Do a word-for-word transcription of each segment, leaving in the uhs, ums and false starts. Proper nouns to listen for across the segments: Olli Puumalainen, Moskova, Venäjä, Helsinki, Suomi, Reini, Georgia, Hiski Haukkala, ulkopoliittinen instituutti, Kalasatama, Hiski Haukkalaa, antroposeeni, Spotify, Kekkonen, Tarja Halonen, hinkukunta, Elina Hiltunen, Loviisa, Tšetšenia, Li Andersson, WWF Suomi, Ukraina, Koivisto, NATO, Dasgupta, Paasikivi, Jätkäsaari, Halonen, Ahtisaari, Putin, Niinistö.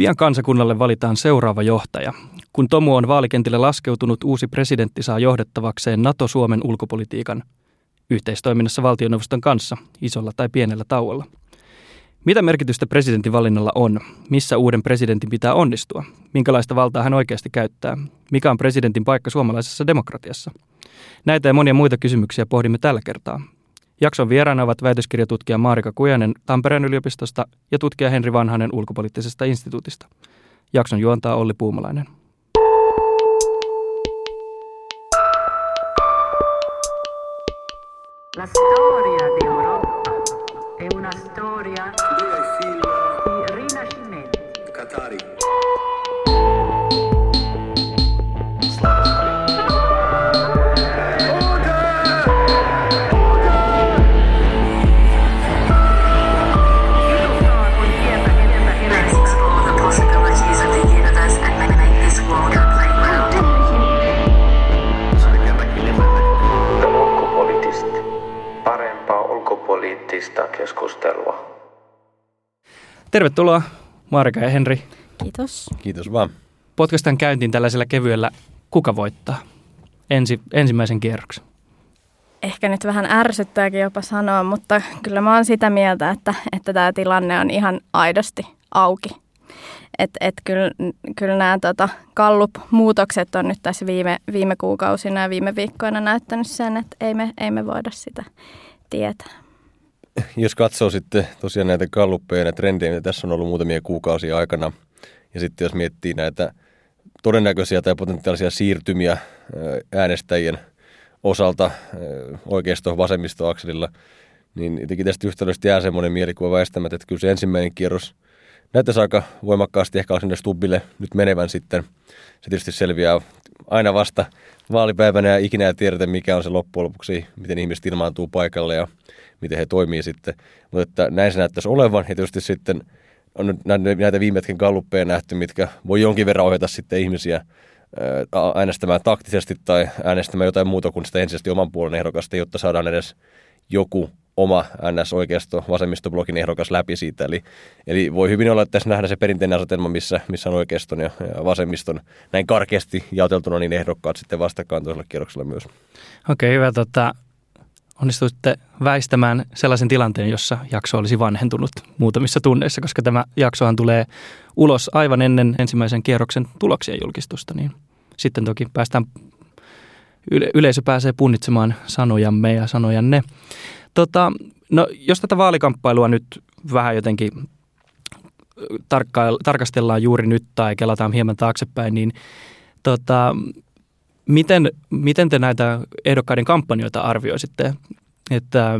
Pian kansakunnalle valitaan seuraava johtaja. Kun tomu on vaalikentille laskeutunut, uusi presidentti saa johdettavakseen NATO-Suomen ulkopolitiikan yhteistoiminnassa valtioneuvoston kanssa, isolla tai pienellä tauolla. Mitä merkitystä presidentin valinnalla on? Missä uuden presidentin pitää onnistua? Minkälaista valtaa hän oikeasti käyttää? Mikä on presidentin paikka suomalaisessa demokratiassa? Näitä ja monia muita kysymyksiä pohdimme tällä kertaa. Jakson vieraana ovat väitöskirjatutkija Maarika Kujanen Tampereen yliopistosta ja tutkija Henri Vanhanen ulkopoliittisesta instituutista. Jakson juontaa Olli Puumalainen. La storia d'Europa è una storia di rinascimento. Katari. Keskustelua. Tervetuloa Maarika ja Henri. Kiitos. Kiitos vaan. Podcastin käyntiin tällaisella kevyellä kuka voittaa ensi, ensimmäisen kierroksen. Ehkä nyt vähän ärsyttääkin jopa sanoa, mutta kyllä mä oon sitä mieltä, että, että tämä tilanne on ihan aidosti auki. Että et kyllä, kyllä nämä tota, Kallup-muutokset on nyt tässä viime, viime kuukausina ja viime viikkoina näyttänyt sen, että ei me, ei me voida sitä tietää. Jos katsoo sitten tosiaan näitä galluppeja ja trendejä, mitä tässä on ollut muutamia kuukausia aikana, ja sitten jos miettii näitä todennäköisiä tai potentiaalisia siirtymiä äänestäjien osalta oikeisto-vasemmistoakselilla, niin jotenkin tästä yhtälöstä jää semmoinen mielikuva väistämättä, että kyllä se ensimmäinen kierros näyttäisi aika voimakkaasti ehkä sinne Stubbille nyt menevän sitten. Se tietysti selviää aina vasta vaalipäivänä ja ikinä ei tiedetä, mikä on se loppujen lopuksi, miten ihmiset ilmaantuu paikalle ja miten he toimii sitten. Mutta että näin se näyttäisi olevan ja tietysti sitten on näitä viime hetken galluppeja nähty, mitkä voi jonkin verran ohjata sitten ihmisiä äänestämään taktisesti tai äänestämään jotain muuta kuin sitä ensisijaisesti oman puolen ehdokasta, jotta saadaan edes joku oma N S-oikeisto vasemmistoblogin ehdokas läpi siitä. Eli, eli voi hyvin olla, että tässä nähdään se perinteinen asetelma, missä, missä on oikeiston ja vasemmiston näin karkeasti jaoteltuna niin ehdokkaat sitten vastakkain toisella kierroksella myös. Okei, hyvä. Tota, onnistuitte väistämään sellaisen tilanteen, jossa jakso olisi vanhentunut muutamissa tunneissa, koska tämä jaksohan tulee ulos aivan ennen ensimmäisen kierroksen tuloksien julkistusta. Niin sitten toki päästään, yle, yleisö pääsee punnitsemaan sanojamme ja sanojanne. Tota, no, jos tätä vaalikamppailua nyt vähän jotenkin tarkka- tarkastellaan juuri nyt tai kelataan hieman taaksepäin, niin tota, miten, miten te näitä ehdokkaiden kampanjoita arvioisitte että,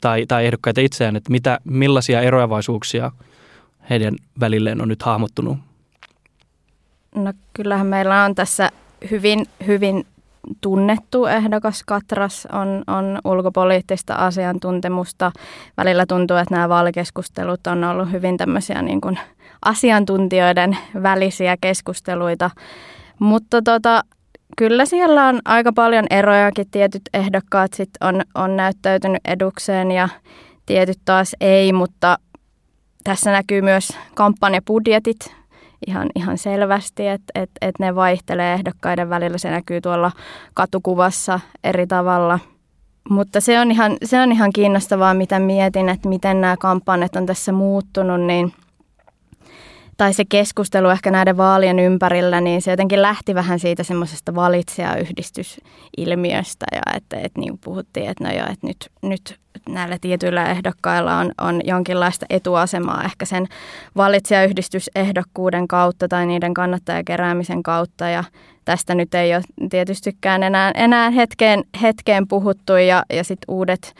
tai, tai ehdokkaita itseään, että mitä, millaisia eroavaisuuksia heidän välilleen on nyt hahmottunut? No kyllähän meillä on tässä hyvin, hyvin tunnettu ehdokas katras on, on ulkopoliittista asiantuntemusta. Välillä tuntuu, että nämä vaalikeskustelut on ollut hyvin tämmöisiä niin kuin asiantuntijoiden välisiä keskusteluita, mutta tota, kyllä siellä on aika paljon erojakin. Tietyt ehdokkaat sit on, on näyttäytynyt edukseen ja tietyt taas ei, mutta tässä näkyy myös kampanjabudjetit. Ihan, ihan selvästi, että et, et ne vaihtelee ehdokkaiden välillä. Se näkyy tuolla katukuvassa eri tavalla. Mutta se on ihan, se on ihan kiinnostavaa, mitä mietin, että miten nämä kampanjat on tässä muuttunut. Niin, tai se keskustelu ehkä näiden vaalien ympärillä, niin se jotenkin lähti vähän siitä semmoisesta valitsijayhdistysilmiöstä. Ja että et niin puhuttiin, että no joo, että nyt, nyt näillä tietyillä ehdokkailla on, on jonkinlaista etuasemaa ehkä sen valitsijayhdistysehdokkuuden kautta tai niiden kannattajakeräämisen kautta. Ja tästä nyt ei ole tietystikään enää, enää hetkeen, hetkeen puhuttu ja, ja sitten uudet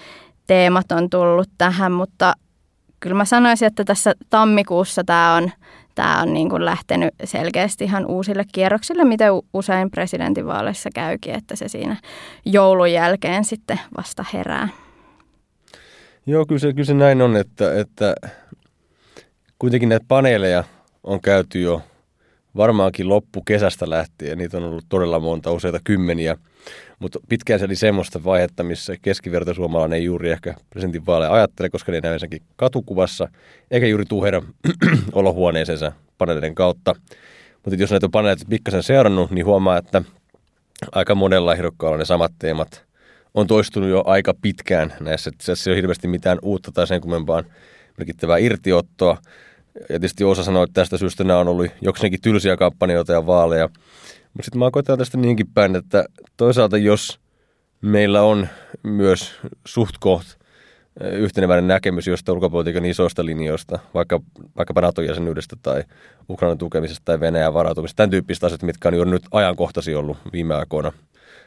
teemat on tullut tähän, mutta kyllä mä sanoisin, että tässä tammikuussa tämä on, tää on niin kuin lähtenyt selkeästi ihan uusille kierroksille, miten usein presidentinvaaleissa käykin, että se siinä joulun jälkeen sitten vasta herää. Joo, kyllä se, kyllä se näin on, että, että kuitenkin näitä paneeleja on käyty jo varmaankin loppukesästä lähtien. Niitä on ollut todella monta, useita kymmeniä. Mutta pitkään se oli semmoista vaihetta, missä keskiverto suomalainen ei juuri ehkä presidentinvaaleja ajattele, koska ne näy ensinnäkin katukuvassa, eikä juuri tule heidän olohuoneeseensa paneelien kautta. Mutta jos näitä on paneelit pikkasen seurannut, niin huomaa, että aika monella ehdokkaalla ne samat teemat on toistunut jo aika pitkään näissä. Tässä ei ole hirveästi mitään uutta tai sen kummempaan merkittävää irtiottoa. Ja tietysti osa sanoi, että tästä syystä nämä on ollut jokseenkin tylsiä kampanjoita ja vaaleja. Mutta sitten mä koitan tästä niinkin päin, että toisaalta jos meillä on myös suht koht yhteneväinen näkemys jostain ulkopolitiikan isoista linjoista, vaikka, vaikkapa NATO-jäsenyydestä tai Ukrainan tukemisesta tai Venäjän varautumisesta, tämän tyyppistä asioita, mitkä on jo nyt ajankohtaisia ollut viime aikoina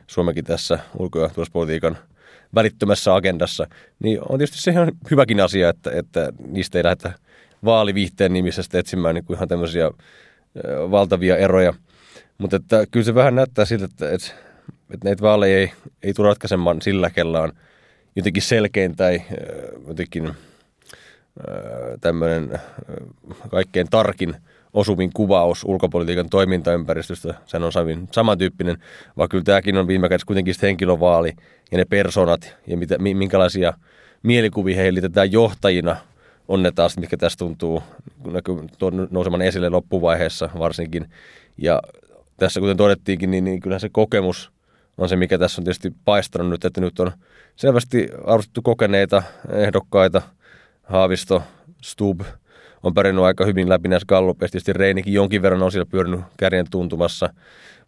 Suomenkin tässä ulko- ja turvallisuuspolitiikan välittömässä agendassa, niin on tietysti se ihan hyväkin asia, että, että niistä ei lähdetä vaaliviihteen nimissä sitten etsimään niin kuin ihan tämmöisiä valtavia eroja. Mutta että kyllä se vähän näyttää siltä, että, että, että näitä vaaleja ei, ei tule ratkaisemaan sillä, kellä on jotenkin selkein tai jotenkin tämmöinen kaikkein tarkin osumin kuvaus ulkopolitiikan toimintaympäristöstä. Sen on samantyyppinen, vaan kyllä tämäkin on viime kädessä kuitenkin henkilövaali ja ne persoonat ja mitä, minkälaisia mielikuvia he liitetään johtajina on ne taas, mitkä tässä tuntuu nousemaan esille loppuvaiheessa varsinkin. Ja tässä kuten todettiinkin, niin, niin kyllähän se kokemus on se, mikä tässä on tietysti paistanut nyt, että nyt on selvästi arvostettu kokeneita ehdokkaita. Haavisto, Stubb on pärjännyt aika hyvin läpi näissä Gallupeissa. Tietysti Reinikin jonkin verran on siellä pyörinyt kärjen tuntumassa,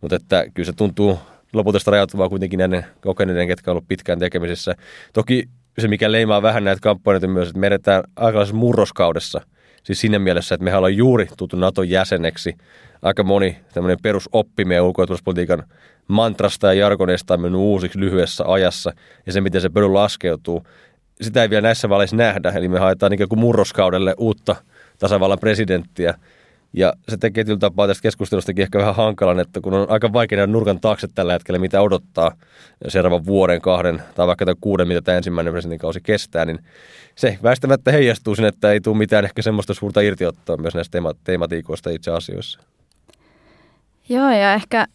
mutta että kyllä se tuntuu lopulta rajoittavaa kuitenkin näiden kokeneiden, ketkä on ollut pitkään tekemisissä. Toki se, mikä leimaa vähän näitä kampanjoita myös, että me edetään aikalaisessa murroskaudessa, siis siinä mielessä, että mehän ollaan juuri tultu Naton jäseneksi. Aika moni tämmöinen perusoppi meidän ulko- ja turvallisuuspolitiikan mantrasta ja jargoneista on mennyt uusiksi lyhyessä ajassa, ja se, miten se pöly laskeutuu, sitä ei vielä näissä vaaleissa nähdä, eli me haetaan ikään kuin murroskaudelle uutta tasavallan presidenttiä, ja se tekee tietyllä tapaa tästä keskustelustakin ehkä vähän hankalan, että kun on aika vaikea nähdä nurkan taakse tällä hetkellä, mitä odottaa seuraavan vuoden, kahden tai vaikka tämän kuuden, mitä tämä ensimmäinen presidentin kausi kestää, niin se väistämättä heijastuu sinne, että ei tule mitään ehkä semmoista suurta irtiottoa myös näistä teema- teematiikoista itse asioissa. Joo, ja ehkä,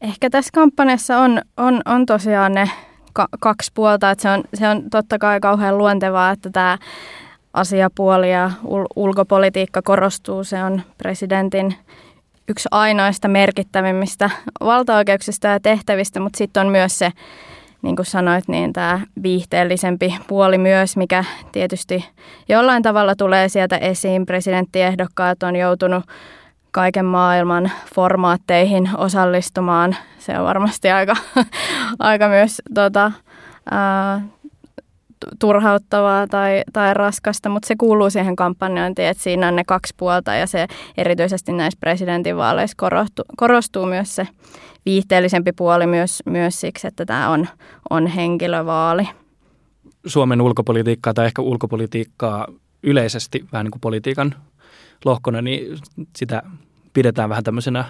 ehkä tässä kampanjassa on, on, on tosiaan ne ka- kaksi puolta, että se on, se on totta kai kauhean luontevaa, että tämä asiapuoli ja ul- ulkopolitiikka korostuu, se on presidentin yksi ainoista merkittävimmistä valtaoikeuksista ja tehtävistä, mutta sitten on myös se, niin kuin sanoit, niin tämä viihteellisempi puoli myös, mikä tietysti jollain tavalla tulee sieltä esiin. Presidenttiehdokkaat on joutunut kaiken maailman formaatteihin osallistumaan. Se on varmasti aika, aika myös tota, ää, turhauttavaa tai, tai raskasta, mutta se kuuluu siihen kampanjointiin, että siinä on ne kaksi puolta ja se erityisesti näissä presidentinvaaleissa korostuu, korostuu myös se viihteellisempi puoli myös, myös siksi, että tämä on, on henkilövaali. Suomen ulkopolitiikkaa tai ehkä ulkopolitiikkaa yleisesti vähän niin kuin politiikan lohkona, niin sitä pidetään vähän tämmöisenä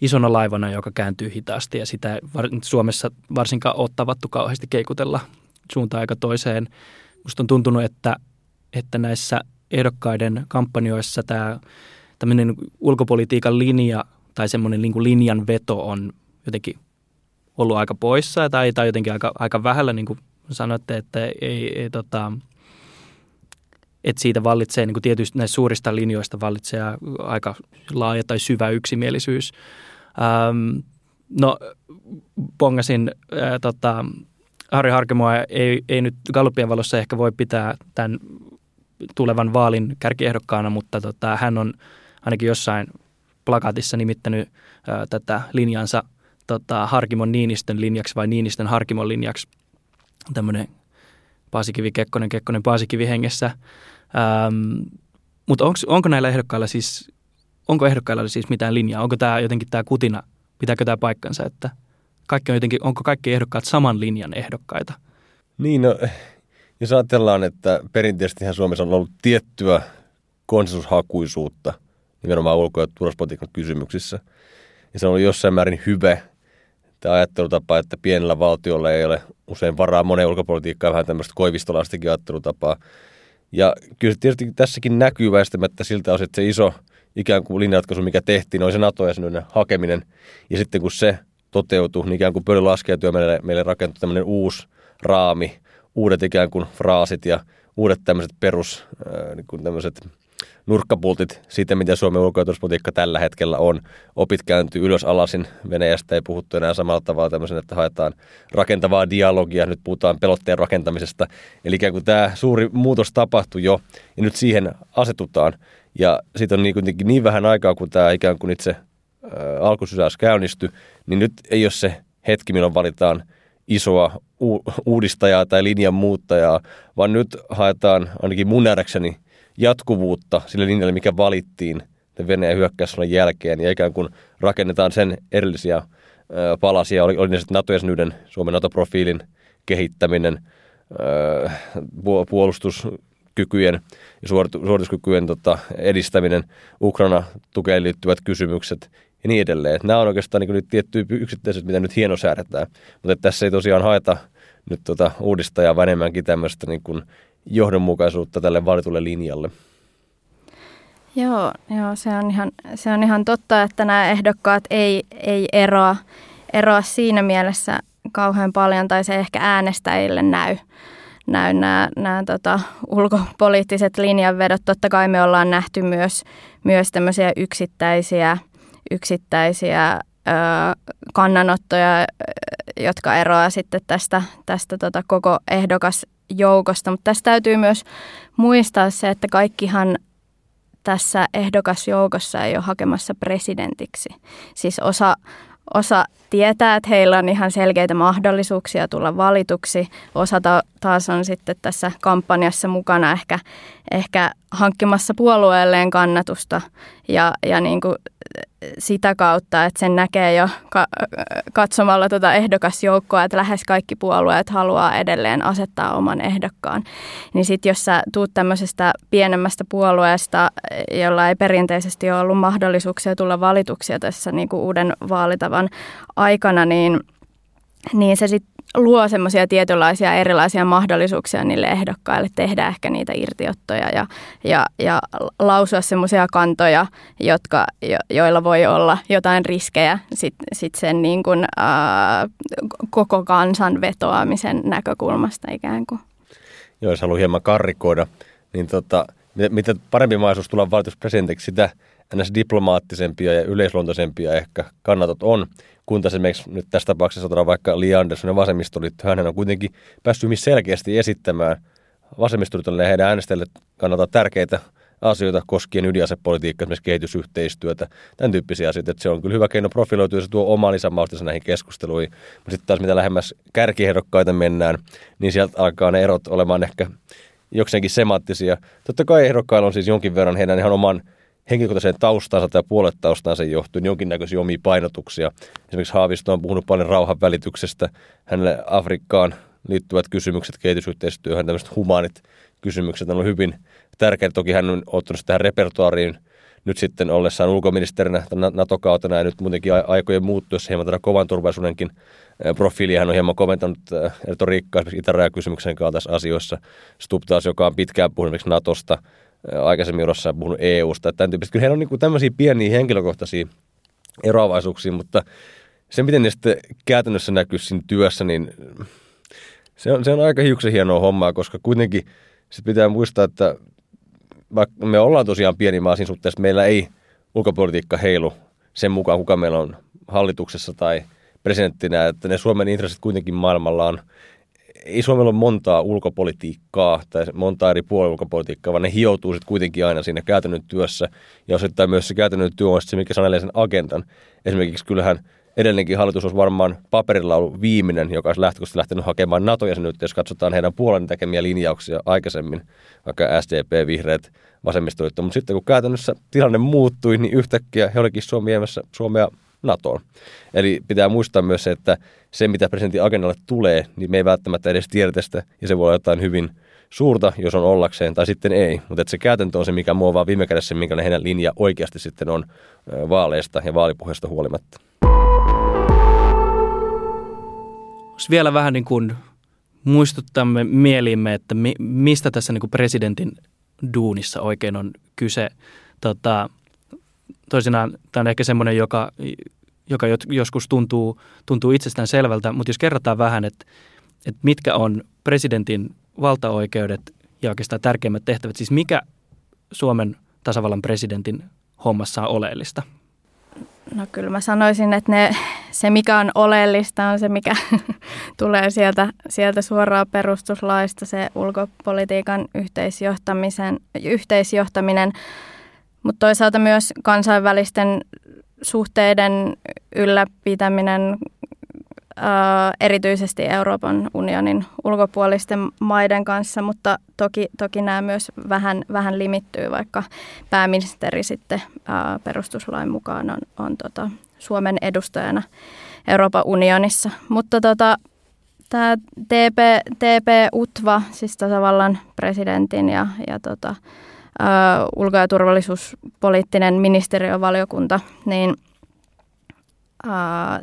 isona laivana, joka kääntyy hitaasti ja sitä Suomessa varsinkaan on tavattu kauheasti keikutella suuntaan aika toiseen. Musta on tuntunut, että, että näissä ehdokkaiden kampanjoissa tämä tämmöinen ulkopolitiikan linja tai semmoinen niin kuin linjan veto on jotenkin ollut aika poissa tai, tai jotenkin aika, aika vähällä, niin kuin sanoitte, että ei, ei tota... että siitä vallitsee, niin kuin tietysti näistä suurista linjoista vallitsee aika laaja tai syvä yksimielisyys. Ähm, no, bongasin, äh, tota, Harri Harkimoa ei, ei nyt Gallupien valossa ehkä voi pitää tämän tulevan vaalin kärkiehdokkaana, mutta tota, hän on ainakin jossain plakaatissa nimittänyt äh, tätä linjansa tota, Harkimon Niinistön linjaksi vai Niinistön Harkimon linjaksi, tämmöinen Paasikivi, Kekkonen, Kekkonen, Paasikivi hengessä. Ähm, mutta onko, onko näillä ehdokkailla siis, onko ehdokkailla siis mitään linjaa? Onko tämä jotenkin tämä kutina, pitääkö tämä paikkansa, että kaikki on jotenkin, onko kaikki ehdokkaat saman linjan ehdokkaita? Niin, no jos ajatellaan, että perinteisestihän Suomessa on ollut tiettyä konsensushakuisuutta nimenomaan ulko- ja turvallisuuspolitiikan kysymyksissä. Ja se on ollut jossain määrin hyve. Tämä ajattelutapa, että pienellä valtiolla ei ole usein varaa moneen ulkopolitiikkaan, vähän tämmöistä koivistolaistakin ajattelutapaa. Ja kyllä se tietysti tässäkin näkyy väistämättä siltä osin, että se iso ikään kuin linjaratkaisu, mikä tehtiin, oli se NATO-jäsenyyden hakeminen. Ja sitten kun se toteutui, niin ikään kuin pöydän laskeutui meille, meille rakentui tämmöinen uusi raami, uudet ikään kuin fraasit ja uudet tämmöiset perus, äh, niin kuin tämmöiset nurkkapultit siitä, mitä Suomen ulko- ja turvallisuuspolitiikka tällä hetkellä on. Opit kääntyy ylös alasin. Venäjästä ei puhuttu enää samalla tavalla tämmöisen, että haetaan rakentavaa dialogia. Nyt puhutaan pelotteen rakentamisesta. Eli ikään kuin tämä suuri muutos tapahtui jo ja nyt siihen asetutaan. Ja siitä on niin, kuitenkin niin vähän aikaa, kun tämä ikään kuin itse alkusysäys käynnistyi, niin nyt ei ole se hetki, milloin valitaan isoa uudistajaa tai linjan muuttajaa, vaan nyt haetaan ainakin mun nähdäkseni jatkuvuutta sille linjalle, mikä valittiin Venäjän hyökkäyssodan jälkeen, ja ikään kuin rakennetaan sen erillisiä palasia, oli, oli ne sitten NATO-jäsenyyden, Suomen NATO-profiilin kehittäminen, puolustuskykyjen ja suorituskykyjen tota, edistäminen, Ukraina-tukeen liittyvät kysymykset ja niin edelleen. Että nämä on oikeastaan niin nyt tiettyjä yksittäiset, mitä nyt hienosäädetään, mutta tässä ei tosiaan haeta nyt tota, uudistajaa, vaan enemmänkin tämmöistä niin kuin johdonmukaisuutta tälle valitulle linjalle. Joo, joo se, on ihan, se on ihan totta, että nämä ehdokkaat ei, ei eroa, eroa siinä mielessä kauhean paljon, tai se ehkä äänestäjille näy, näy nämä, nämä tota, ulkopoliittiset linjanvedot. Totta kai me ollaan nähty myös, myös tämmöisiä yksittäisiä, yksittäisiä ö, kannanottoja, jotka eroaa sitten tästä, tästä tota, koko ehdokas joukosta, mutta tässä täytyy myös muistaa se, että kaikkihan tässä ehdokasjoukossa ei ole hakemassa presidentiksi. Siis osa, osa tietää, että heillä on ihan selkeitä mahdollisuuksia tulla valituksi. Osa taas on sitten tässä kampanjassa mukana ehkä, ehkä hankkimassa puolueelleen kannatusta ja, ja niin kuin sitä kautta, että sen näkee jo katsomalla tuota ehdokasjoukkoa, että lähes kaikki puolueet haluaa edelleen asettaa oman ehdokkaan. Niin sitten jos sä tuut tämmöisestä pienemmästä puolueesta, jolla ei perinteisesti ole ollut mahdollisuuksia tulla valituksia tässä niinku uuden vaalitavan aikana, niin, niin se sitten luo semmoisia tietynlaisia erilaisia mahdollisuuksia niille ehdokkaille tehdä ehkä niitä irtiottoja ja, ja, ja lausua semmoisia kantoja, jotka, jo, joilla voi olla jotain riskejä sit, sit sen niin kuin, ää, koko kansan vetoamisen näkökulmasta ikään kuin. Joo, jos haluaa hieman karrikoida, niin tota, mitä parempi mahdollisuus tulla valituspresidentiksi, sitä ns. Diplomaattisempia ja yleisluontoisempia ehkä kannatot on, kun tässä esimerkiksi nyt tässä tapauksessa otetaan vaikka Li Andersson ja vasemmistoliitto, hän on kuitenkin päässyt hyvin selkeästi esittämään vasemmistoliitolle ja heidän äänestäjille kannalta tärkeitä asioita koskien ydinasepolitiikkaa, esimerkiksi kehitysyhteistyötä, tämän tyyppisiä asioita, että se on kyllä hyvä keino profiloitua ja se tuo oma lisämaustansa näihin keskusteluihin, mutta sitten taas mitä lähemmäs kärkiehdokkaita mennään, niin sieltä alkaa ne erot olemaan ehkä jokseenkin semanttisia. Totta kai ehdokkailla on siis jonkin verran heidän ihan oman henkilökohtaiseen taustansa tai puoletaustansa johtuen jonkinnäköisiä omia painotuksia. Esimerkiksi Haavisto on puhunut paljon rauhanvälityksestä. Hänelle Afrikkaan liittyvät kysymykset, kehitysyhteistyöhön, tämmöiset humaanit kysymykset on ollut hyvin tärkeitä. Toki hän on ottanut tähän repertoariin nyt sitten ollessaan ulkoministerinä NATO-kautena ja nyt muutenkin aikojen muuttuessa hieman tätä kovan turvallisuudenkin profiilia. Hän on hieman komentanut retoriikkaa esimerkiksi itärajakysymyksen kaltaisissa asioissa. Stubb taas, joka on pitkään puhunut esimerkiksi NATOsta, aikaisemmin jossain puhunut E U:sta. Tämän tyyppistä. Kyllä heillä on niin kuin tämmöisiä pieniä henkilökohtaisia eroavaisuuksia, mutta se, miten ne sitten käytännössä näkyy siinä työssä, niin se on, se on aika hiuksen hienoa hommaa, koska kuitenkin sit pitää muistaa, että vaikka me ollaan tosiaan pieni maa siinä suhteessa, meillä ei ulkopolitiikka heilu sen mukaan, kuka meillä on hallituksessa tai presidenttinä, että ne Suomen intressit kuitenkin maailmalla on. Ei Suomella ole montaa ulkopolitiikkaa tai montaa eri puolen ulkopolitiikkaa, vaan ne hioutuu sitten kuitenkin aina siinä käytännön työssä. Ja osittain myös se käytännön työ on se, mikä sanelee sen agendan. Esimerkiksi kyllähän edellinenkin hallitus olisi varmaan paperilla ollut viimeinen, joka olisi lähtökohtaisesti lähtenyt hakemaan NATO-jäsenyyttä, jos katsotaan heidän puolen tekemiä linjauksia aikaisemmin, vaikka S D P, vihreät, vasemmistoliitto. Mutta sitten kun käytännössä tilanne muuttui, niin yhtäkkiä he olikin Suomi viemässä Suomea NATOon. Eli pitää muistaa myös se, että se mitä presidentin agendalle tulee, niin me ei välttämättä edes tiedetä sitä, ja se voi olla jotain hyvin suurta, jos on ollakseen, tai sitten ei. Mutta se käytäntö on se, mikä muovaa viime kädessä, minkä heidän linja oikeasti sitten on vaaleista ja vaalipuheesta huolimatta. Jos vielä vähän niin kuin muistuttamme mieliimme, että mi- mistä tässä niin kuin presidentin duunissa oikein on kyse. Tota, toisinaan tämä on ehkä semmoinen, joka, joka joskus tuntuu, tuntuu itsestään selvältä, mutta jos kerrotaan vähän, että, että mitkä on presidentin valtaoikeudet ja oikeastaan tärkeimmät tehtävät, siis mikä Suomen tasavallan presidentin hommassa on oleellista? No kyllä mä sanoisin, että ne, se mikä on oleellista on se, mikä tulee sieltä, sieltä suoraan perustuslaista, se ulkopolitiikan yhteisjohtamisen, yhteisjohtaminen, mutta toisaalta myös kansainvälisten suhteiden ylläpitäminen ö, erityisesti Euroopan unionin ulkopuolisten maiden kanssa, mutta toki, toki nämä myös vähän, vähän limittyy, vaikka pääministeri sitten ö, perustuslain mukaan on, on tota, Suomen edustajana Euroopan unionissa. Mutta tota, tämä T P U T V A, siis tasavallan presidentin ja, ja tota, Uh, ulko- ja turvallisuuspoliittinen ministeriövaliokunta, niin uh,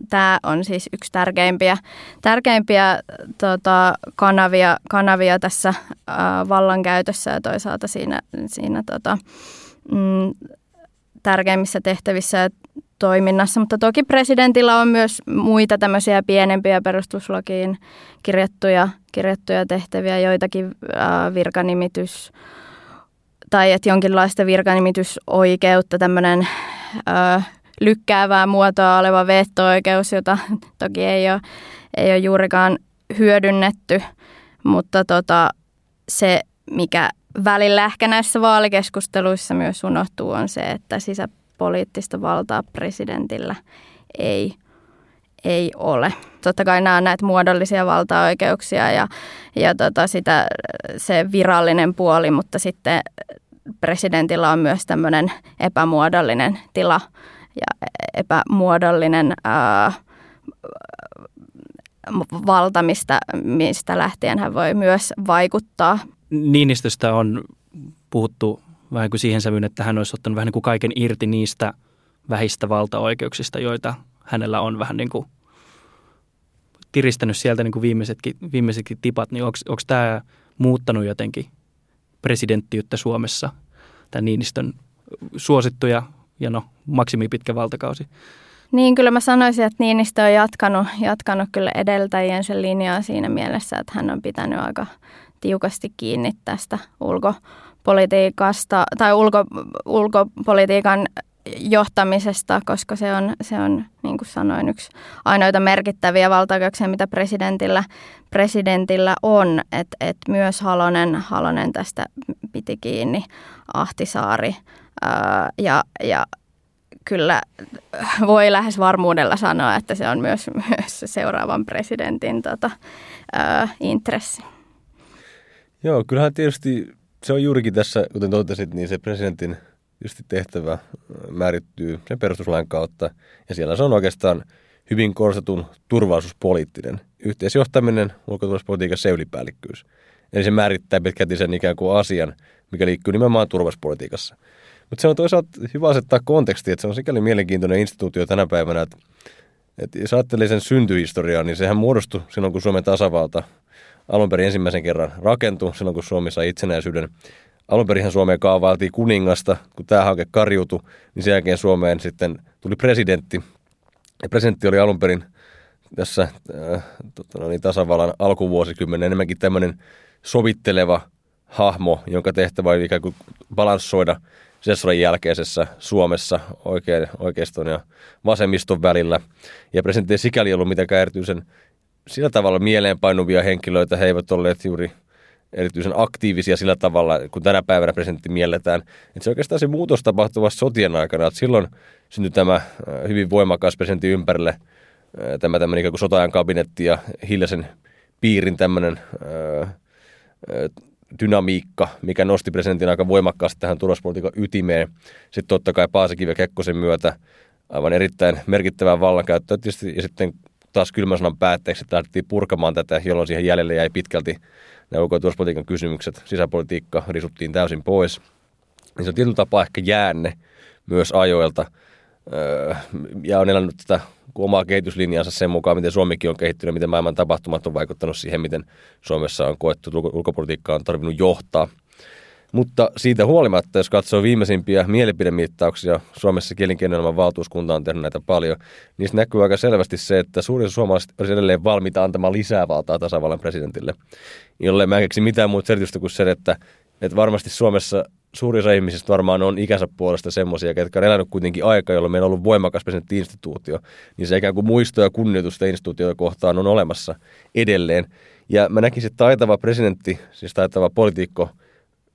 tämä on siis yksi tärkeimpiä, tärkeimpiä tota, kanavia, kanavia tässä uh, vallankäytössä ja toisaalta siinä, siinä tota, mm, tärkeimmissä tehtävissä ja toiminnassa. Mutta toki presidentillä on myös muita tämmöisiä pienempiä perustuslakiin kirjattuja, kirjattuja tehtäviä, joitakin uh, virkanimitys tai että jonkinlaista virkanimitysoikeutta, tämmöinen ö, lykkäävää muotoa oleva veto-oikeus, jota toki ei ole, ei ole juurikaan hyödynnetty, mutta tota, se, mikä välillä ehkä näissä vaalikeskusteluissa myös unohtuu, on se, että sisäpoliittista valtaa presidentillä ei, ei ole. Totta kai nämä on näitä muodollisia valtaoikeuksia ja, ja tota sitä, se virallinen puoli, mutta sitten presidentillä on myös tämmöinen epämuodollinen tila ja epämuodollinen ää, valta, mistä, mistä lähtien hän voi myös vaikuttaa. Niinistöstä on puhuttu vähän kuin siihen sävyyn, että hän olisi ottanut vähän niin kuin kaiken irti niistä vähistä valtaoikeuksista, joita hänellä on vähän niin kuin tiristänyt sieltä niin kuin viimeisetkin, viimeisetkin tipat, niin onko tämä muuttanut jotenkin presidenttiyttä Suomessa, tämän Niinistön suosittuja ja no maksimi pitkä valtakausi? Niin, kyllä mä sanoisin, että Niinistö on jatkanut, jatkanut kyllä edeltäjien sen linjaa siinä mielessä, että hän on pitänyt aika tiukasti kiinni tästä ulkopolitiikasta tai ulko, ulkopolitiikan johtamisesta, koska se on, se on niin kuin sanoin, yksi ainoita merkittäviä valtaoikeuksia, mitä presidentillä, presidentillä on. Et, et myös Halonen, Halonen tästä piti kiinni, Ahtisaari. Ää, ja, ja kyllä voi lähes varmuudella sanoa, että se on myös, myös seuraavan presidentin tota, ää, intressi. Joo, kyllähän tietysti se on juurikin tässä, kuten totesit, niin se presidentin juuri tehtävä määrittyy sen perustuslain kautta, ja siellä se on oikeastaan hyvin korostetun turvallisuuspoliittinen yhteisjohtaminen, ulkoturvallisuuspolitiikan seulipäällikkyys. Eli se määrittää pitkälti sen ikään kuin asian, mikä liikkuu nimenomaan turvallisuuspolitiikassa. Mutta se on toisaalta hyvä asettaa kontekstiin, että se on sikäli mielenkiintoinen instituutio tänä päivänä, että, että jos ajattelee sen syntyhistoriaa, niin sehän muodostui silloin, kun Suomen tasavalta alun perin ensimmäisen kerran rakentui, silloin kun Suomi sai itsenäisyyden. Alun perinhän Suomeen kaavailtiin kuningasta, kun tämä hanke karjuutui, niin sen jälkeen Suomeen sitten tuli presidentti. Ja presidentti oli alun perin tässä äh, totta, niin tasavallan alkuvuosikymmenen enemmänkin tämmöinen sovitteleva hahmo, jonka tehtävä oli ikään kuin balanssoida sisäsodan jälkeisessä Suomessa oikein, oikeiston ja vasemmiston välillä. Ja presidentti ei sikäli ollut mitenkään erityisen sillä tavalla mieleenpainuvia henkilöitä, he eivät olleet juuri erityisen aktiivisia sillä tavalla, kun tänä päivänä presidentti mielletään. Että se oikeastaan se muutos tapahtuva sotien aikana, että silloin syntyi tämä hyvin voimakas presidentin ympärille, tämä tämmöinen ikään kuin sota-ajan kabinetti ja hiljaisen piirin tämmöinen ö, ö, dynamiikka, mikä nosti presidentin aika voimakkaasti tähän turvallisuuspolitiikan ytimeen. Sitten totta kai Paasikivi ja Kekkosen myötä aivan erittäin merkittävää vallankäyttöä tietysti, ja sitten taas kylmän sodan päätteeksi lähdettiin purkamaan tätä, jolloin siihen jäljelle jäi pitkälti nämä ulko- ja turvallisuuspolitiikan kysymykset, sisäpolitiikka risuttiin täysin pois. Niin se on tietyllä tapaa ehkä jäänne myös ajoilta öö, ja on elänyt tätä omaa kehityslinjansa sen mukaan, miten Suomikin on kehittynyt, miten maailman tapahtumat on vaikuttanut siihen, miten Suomessa on koettu, että ulkopolitiikkaa on tarvinnut johtaa. Mutta siitä huolimatta, jos katsoo viimeisimpiä mielipidemittauksia, Suomessa Elinkeinoelämän valtuuskunta on tehnyt näitä paljon, niin näkyy aika selvästi se, että suurin suomalaiset olisi edelleen valmiita antamaan lisää valtaa tasavallan presidentille, jolle mä en keksi mitään muuta selitystä kuin sen, että, että varmasti Suomessa suurin osa ihmisistä varmaan on ikänsä puolesta semmoisia, ketkä on elänyt kuitenkin aika, jolloin meillä on ollut voimakas presidentti-instituutio, niin se ikään kuin muisto ja kunnioitusta instituutioita kohtaan on olemassa edelleen. Ja mä näkisin, että taitava presidentti, siis taitava poliitikko,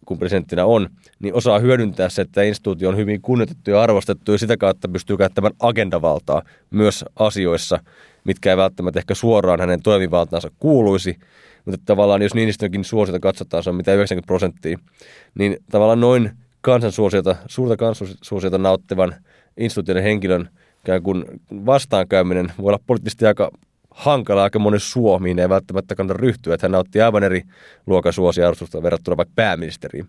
kun presidenttinä on, niin osaa hyödyntää se, että instituutio on hyvin kunnioitettu ja arvostettu ja sitä kautta pystyy käyttämään agendavaltaa myös asioissa, mitkä ei välttämättä ehkä suoraan hänen toimivaltaansa kuuluisi, mutta tavallaan jos Niinistönkin suosiota katsotaan, se on mitä yhdeksänkymmentä prosenttia, niin tavallaan noin kansansuosiota, suurta kansansuosiota nauttivan instituution henkilön kun vastaankäyminen voi olla poliittisesti aika hankala aika monen Suomiin, ei välttämättä kannata ryhtyä, että hän nautti aivan eri luokan suosia arvostusta verrattuna vaikka pääministeriin.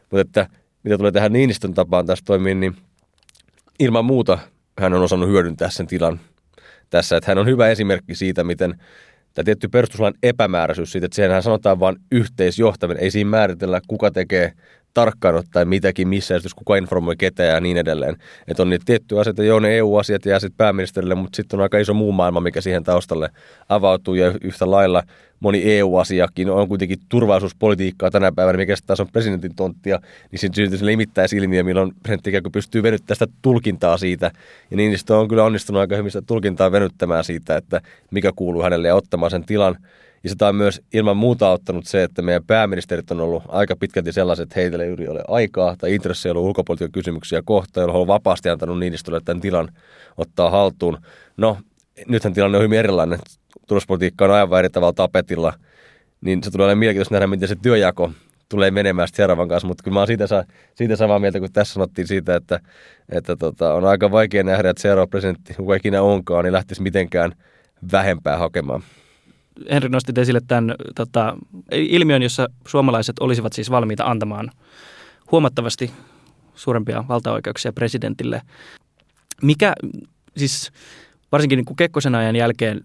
Mutta että mitä tulee tähän Niinistön tapaan tässä toimiin, niin ilman muuta hän on osannut hyödyntää sen tilan tässä, että hän on hyvä esimerkki siitä, miten tämä tietty perustuslain epämääräisyys siitä, että senhän sanotaan vain yhteisjohtaminen, ei siinä määritellä kuka tekee tarkkaan ottaen mitäkin, missä esitys, kuka informoi ketään ja niin edelleen. Että on niitä tiettyjä asioita, joo ne E U-asiat jää sitten pääministerille, mutta sitten on aika iso muu maailma, mikä siihen taustalle avautuu ja yhtä lailla moni E U-asiakin on kuitenkin turvallisuuspolitiikkaa tänä päivänä, mikä taas on presidentin tonttia, niin sitten syntyy sellainen imittäisilmiö, milloin presidentti ikään kuin pystyy venyttämään sitä tulkintaa siitä. Ja Niinistö on kyllä onnistunut aika hyvin sitä tulkintaa venyttämään siitä, että mikä kuuluu hänelle ja ottamaan sen tilan. Ja sitä on myös ilman muuta auttanut se, että meidän pääministerit on ollut aika pitkälti sellaiset, että heitelle yli ole aikaa tai intressejä on ollut ulkopolitiikan kysymyksiä kohtaan, jolloin on vapaasti antanut Niinistölle tämän tilan ottaa haltuun. No, nythän tilanne on hyvin erilainen. Turvallisuuspolitiikka on aivan eri tavalla tapetilla, niin se tulee olemaan mielenkiintoista nähdä, miten se työjako tulee menemään seuraavan kanssa. Mutta kyllä mä oon siitä, siitä samaa mieltä, kun tässä sanottiin siitä, että, että tota, on aika vaikea nähdä, että seuraava presidentti, kuka ikinä onkaan, niin lähtisi mitenkään vähempää hakemaan. Henri, nostit esille tämän tota, ilmiön, jossa suomalaiset olisivat siis valmiita antamaan huomattavasti suurempia valtaoikeuksia presidentille. Mikä siis varsinkin niin kuin Kekkosen ajan jälkeen,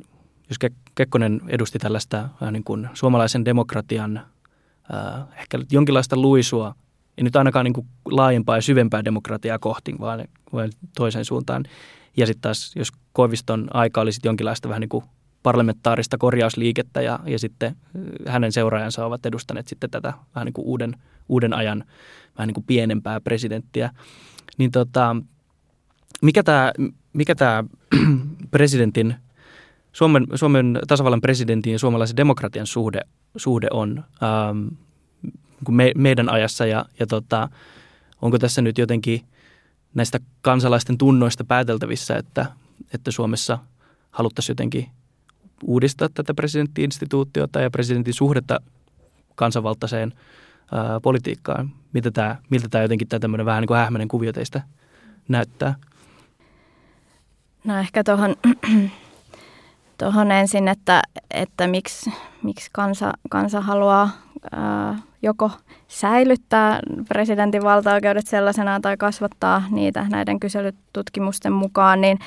jos Kekkonen edusti tällaista niin kuin suomalaisen demokratian äh, ehkä jonkinlaista luisua, ei nyt ainakaan niin kuin laajempaa ja syvempää demokratiaa kohti, vaan, vaan toiseen suuntaan. Ja sitten taas, jos Koiviston aika oli sitten jonkinlaista vähän niin kuin parlamentaarista korjausliikettä ja, ja sitten hänen seuraajansa ovat edustaneet sitten tätä vähän niin kuin uuden, uuden ajan vähän niin kuin pienempää presidenttiä. Niin tota, mikä tämä mikä tämä presidentin, Suomen, Suomen tasavallan presidentin ja suomalaisen demokratian suhde, suhde on ähm, me, meidän ajassa ja, ja tota, onko tässä nyt jotenkin näistä kansalaisten tunnoista pääteltävissä, että, että Suomessa haluttaisiin jotenkin uudistaa tätä presidenttiinstituutiota ja presidentin suhdetta kansanvaltaiseen ää, politiikkaan. Miltä tämä, miltä tämä jotenkin tämä tämmöinen vähän niin kuin hähmäinen kuvio teistä näyttää? No ehkä tuohon, tuohon ensin, että, että miksi, miksi kansa, kansa haluaa ää, joko säilyttää presidentin valtaoikeudet sellaisenaan tai kasvattaa niitä näiden kyselytutkimusten mukaan, niin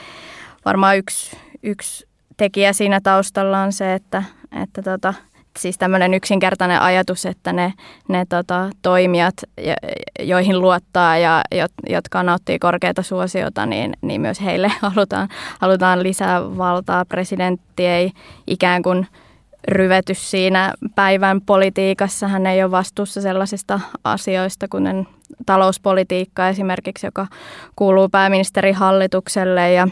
varmaan yksi, yksi tekijä siinä taustalla on se, että, että tota, siis tämmöinen yksinkertainen ajatus, että ne, ne tota, toimijat, joihin luottaa ja jotka nauttii korkeata suosiota, niin, niin myös heille halutaan, halutaan lisää valtaa. Presidentti ei ikään kuin ryvety siinä päivän politiikassa. Hän ei ole vastuussa sellaisista asioista, kuten talouspolitiikka esimerkiksi, joka kuuluu pääministerihallitukselle ja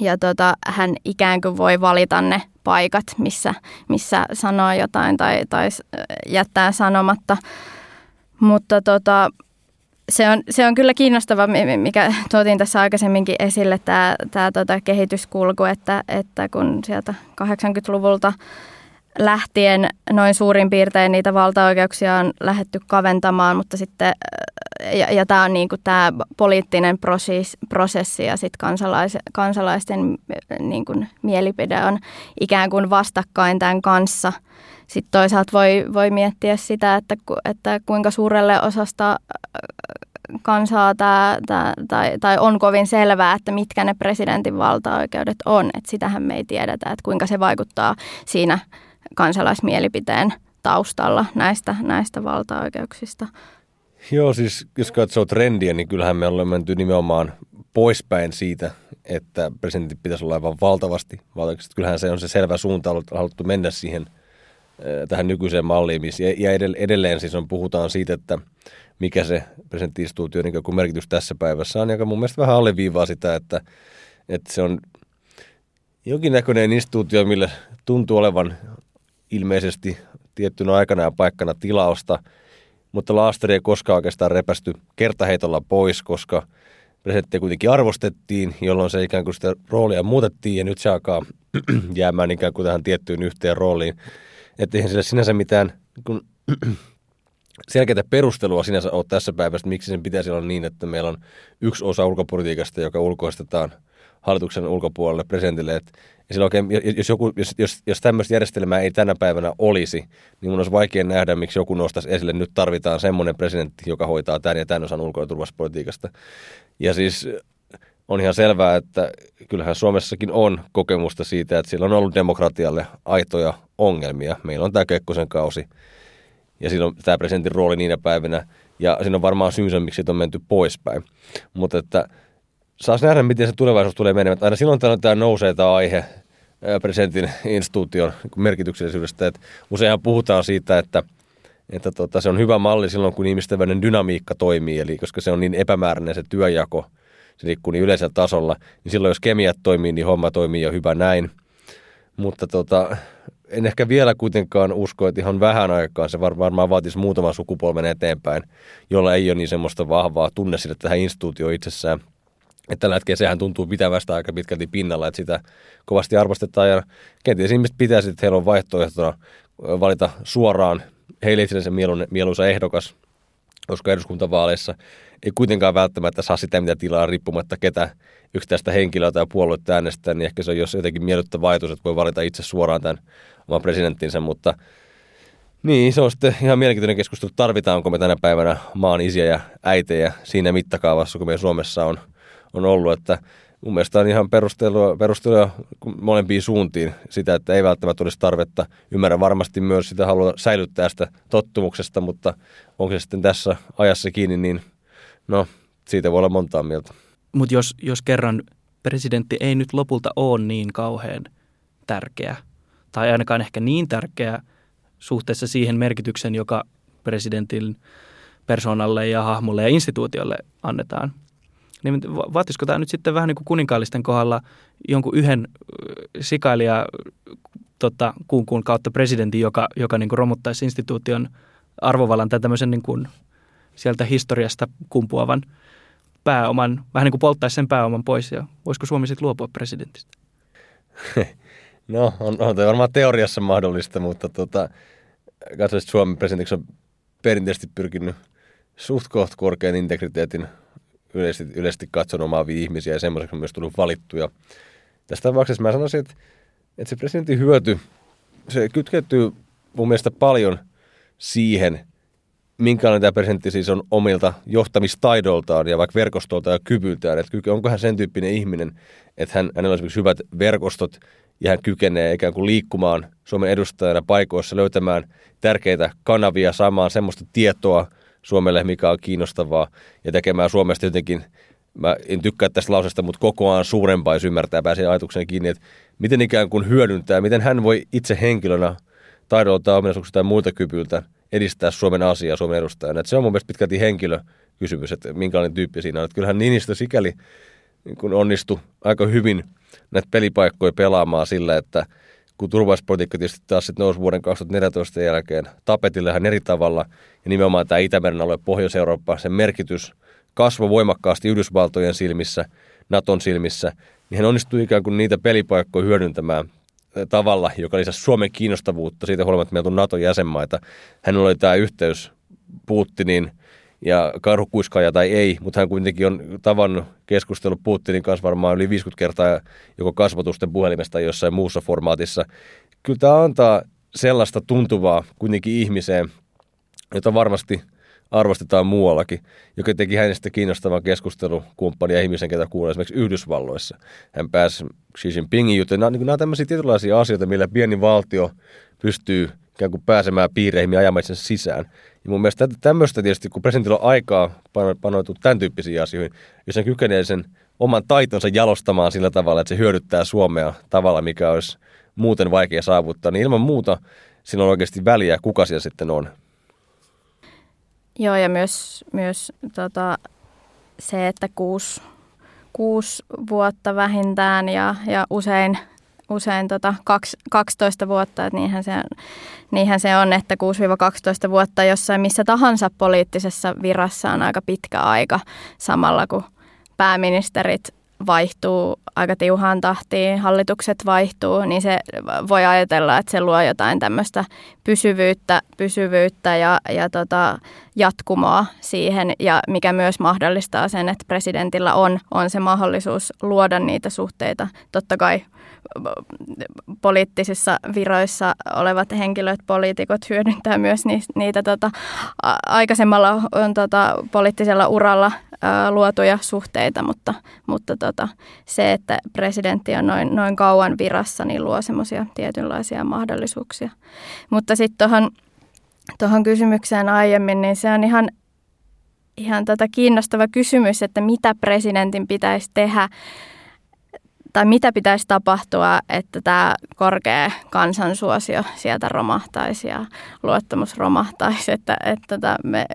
Ja tota, hän ikään kuin voi valita ne paikat, missä, missä sanoo jotain tai, tai jättää sanomatta. Mutta tota, se, on, se on kyllä kiinnostava, mikä tuotiin tässä aikaisemminkin esille, tämä, tämä tota kehityskulku, että, että kun sieltä kahdeksankymmentäluvulta lähtien noin suurin piirtein niitä valtaoikeuksia on lähdetty kaventamaan, mutta sitten ja, ja tämä on niin kuin tämä poliittinen prosessi, prosessi ja sitten kansalais, kansalaisten niin kuin mielipide on ikään kuin vastakkain tämän kanssa. Sitten toisaalta voi, voi miettiä sitä, että, että kuinka suurelle osasta kansaa tämä, tämä, tai, tai on kovin selvää, että mitkä ne presidentin valtaoikeudet on. Et sitähän me ei tiedetä, että kuinka se vaikuttaa siinä kansalaismielipiteen taustalla näistä, näistä valtaoikeuksista. Joo, siis jos katsoo trendiä, niin kyllähän me ollaan menty nimenomaan poispäin siitä, että presidentti pitäisi olla aivan valtavasti. Kyllähän se on se selvä suunta, että on haluttu mennä siihen tähän nykyiseen malliin. Ja edelleen siis on, puhutaan siitä, että mikä se presidentti-instituutio niin kuin merkitys tässä päivässä on, joka mun mielestä vähän alleviivaa sitä, että, että se on jonkinnäköinen instituutio, millä tuntuu olevan ilmeisesti tiettynä aikana ja paikkana tilausta, mutta laastari ei koskaan oikeastaan repästy kertaheitolla pois, koska presidenttiä kuitenkin arvostettiin, jolloin se ikään kuin sitä roolia muutettiin ja nyt se alkaa jäämään ikään kuin tähän tiettyyn yhteen rooliin. Että eihän sillä sinänsä mitään kun selkeää perustelua sinänsä ole tässä päivässä, miksi sen pitäisi olla niin, että meillä on yksi osa ulkopolitiikasta, joka ulkoistetaan hallituksen ulkopuolelle presidentille. Et oikein, jos, joku, jos, jos, jos tämmöistä järjestelmää ei tänä päivänä olisi, niin mun olisi vaikea nähdä, miksi joku nostaisi esille, nyt tarvitaan semmoinen presidentti, joka hoitaa tämän ja tämän osan ulko- ja turvallisuuspolitiikasta. Ja siis on ihan selvää, että kyllähän Suomessakin on kokemusta siitä, että siellä on ollut demokratialle aitoja ongelmia. Meillä on tämä Kekkosen kausi ja silloin tämä presidentin rooli niinä päivinä ja siinä on varmaan syynsä, miksi siitä on menty poispäin. Mutta että saas nähdä, miten se tulevaisuus tulee menemään. Aina silloin tämä nousee tämä aihe presidentin instituution merkityksellisyydestä. Et useinhan puhutaan siitä, että, että tota, se on hyvä malli silloin, kun ihmisten välinen dynamiikka toimii, eli koska se on niin epämääräinen se työjako, se liikkuu niin yleisellä tasolla, niin silloin jos kemiat toimii, niin homma toimii jo hyvä näin. Mutta tota, en ehkä vielä kuitenkaan usko, että ihan vähän aikaan se varmaan vaatisi muutaman sukupolven eteenpäin, jolla ei ole niin semmoista vahvaa tunne sille tähän instituutioon itsessään. Että tällä hetkellä sehän tuntuu pitävästä aika pitkälti pinnalla, että sitä kovasti arvostetaan ja kenties ihmiset pitäisi, että heillä on vaihtoehtona valita suoraan heille itsellensä mieluisa ehdokas, koska eduskuntavaaleissa ei kuitenkaan välttämättä saa sitä, mitä tilaa riippumatta ketä yksittäistä henkilöä tai puoluetta äänestää, niin ehkä se on jos jotenkin miellyttävä ajatus, että voi valita itse suoraan tämän oman presidenttinsä, mutta niin, se on sitten ihan mielenkiintoinen keskustelu, tarvitaanko me tänä päivänä maan isiä ja äitejä siinä mittakaavassa, kun meidän Suomessa on on ollut, että mun mielestä on ihan perustelua, perustelua molempiin suuntiin sitä, että ei välttämättä olisi tarvetta. Ymmärrän varmasti myös sitä halua säilyttää sitä tottumuksesta, mutta onko se sitten tässä ajassa kiinni, niin no, siitä voi olla montaa mieltä. Mutta jos, jos kerran presidentti ei nyt lopulta ole niin kauhean tärkeä, tai ainakaan ehkä niin tärkeä suhteessa siihen merkityksen, joka presidentin persoonalle ja hahmolle ja instituutiolle annetaan, niin vaatisiko tämä nyt sitten vähän niin kuin kuninkaallisten kohdalla jonkun yhden sikailija tota, kuun kuun kautta presidentin, joka, joka niin kuin romuttaisi instituution arvovallan tai tämmöisen niin kuin sieltä historiasta kumpuavan pääoman, vähän niin kuin polttaisi sen pääoman pois ja voisiko Suomi sitten luopua presidentistä? No, on, on tämä varmaan teoriassa mahdollista, mutta tota, katsomista Suomen presidentiksi on perinteisesti pyrkinyt suht koht korkean integriteetin Yleisesti, yleisesti katsonut omaavia ihmisiä ja semmoiseksi on myös tullut valittuja. Tästä tapauksessa mä sanoisin, että, että se presidentin hyöty, se kytkeytyy mun mielestä paljon siihen, minkälainen tämä presidentti siis on omilta johtamistaidoiltaan ja vaikka verkostolta ja kyvyltään. Että onko hän sen tyyppinen ihminen, että hän, hänellä on esimerkiksi hyvät verkostot ja hän kykenee ikään kuin liikkumaan Suomen edustajana paikoissa, löytämään tärkeitä kanavia, saamaan semmoista tietoa Suomelle, mikä on kiinnostavaa, ja tekemään Suomesta jotenkin, mä en tykkää tästä lausesta, mutta kokoaan suurempaa, jos ymmärtää, pääsee ajatukseen kiinni, että miten ikään kuin hyödyntää, miten hän voi itse henkilönä taidoltaan, ominaisuuksilta ja muilta kypyltä edistää Suomen asiaa Suomen edustajana. Että se on mun mielestä pitkälti henkilökysymys, että minkälainen tyyppi siinä on. Että kyllähän Niinistö sikäli kun onnistui aika hyvin näitä pelipaikkoja pelaamaan sillä, että kun turvallisuuspolitiikka tietysti taas sitten nousi vuoden kaksituhattaneljätoista jälkeen tapetillehän eri tavalla, ja nimenomaan tämä Itämeren alue, Pohjois-Eurooppa, sen merkitys kasvoi voimakkaasti Yhdysvaltojen silmissä, Naton silmissä, niin hän onnistui ikään kuin niitä pelipaikkoja hyödyntämään tavalla, joka lisäsi Suomen kiinnostavuutta, siitä huolimatta, että meillä on Naton jäsenmaita. Hänellä oli tämä yhteys Putinin ja karhukuiskaaja tai ei, mutta hän kuitenkin on tavannut keskustellut Putinin kanssa varmaan yli viisikymmentä kertaa joko kasvatusten puhelimesta tai jossain muussa formaatissa. Kyllä tämä antaa sellaista tuntuvaa kuitenkin ihmiseen, jota varmasti arvostetaan muuallakin, joka teki hänestä kiinnostavan keskustelukumppania ihmisen, ketä kuulee esimerkiksi Yhdysvalloissa. Hän pääsi Xi Jinpingin juttuun. Nämä, nämä ovat tämmöisiä tietynlaisia asioita, millä pieni valtio pystyy ikään kuin pääsemään piireihin ja ajamaan sen sisään. Ja mun mielestä tämmöistä tietysti, kun presidentillä on aikaa panoutua tämän tyyppisiin asioihin, jos hän kykenee sen oman taitonsa jalostamaan sillä tavalla, että se hyödyttää Suomea tavalla, mikä olisi muuten vaikea saavuttaa, niin ilman muuta sillä on oikeasti väliä, kuka siellä sitten on. Joo, ja myös, myös tota, se, että kuusi, kuusi vuotta vähintään ja, ja usein... Usein tota kaksitoista vuotta, että niinhän se, niinhän se on, että kuusi kaksitoista vuotta jossain missä tahansa poliittisessa virassa on aika pitkä aika, samalla kun pääministerit vaihtuu aika tiuhaan tahtiin, hallitukset vaihtuu, niin se voi ajatella, että se luo jotain tämmöistä pysyvyyttä, pysyvyyttä ja, ja tota, jatkumoa siihen, ja mikä myös mahdollistaa sen, että presidentillä on, on se mahdollisuus luoda niitä suhteita. Totta kai poliittisissa viroissa olevat henkilöt, poliitikot hyödyntää myös niitä, niitä tota, aikaisemmalla on, tota, poliittisella uralla ää, luotuja suhteita, mutta, mutta tota, se, että presidentti on noin, noin kauan virassa, niin luo semmoisia tietynlaisia mahdollisuuksia. Mutta sitten tuohon kysymykseen aiemmin, niin se on ihan, ihan tota kiinnostava kysymys, että mitä presidentin pitäisi tehdä tai mitä pitäisi tapahtua, että tämä korkea kansansuosio sieltä romahtaisi ja luottamus romahtaisi. Että, että me,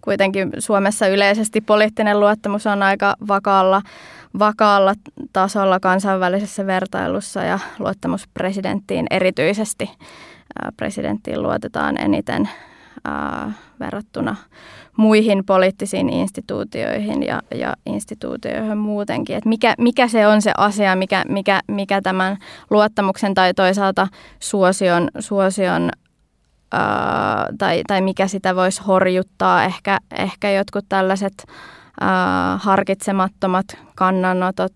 kuitenkin Suomessa yleisesti poliittinen luottamus on aika vakaalla, vakaalla tasolla kansainvälisessä vertailussa ja luottamus presidenttiin erityisesti. Presidenttiin luotetaan eniten äh, verrattuna muihin poliittisiin instituutioihin ja, ja instituutioihin muutenkin. Et mikä, mikä se on se asia, mikä, mikä, mikä tämän luottamuksen tai toisaalta suosion, suosion äh, tai, tai mikä sitä voisi horjuttaa, ehkä, ehkä jotkut tällaiset äh, harkitsemattomat kannanotot.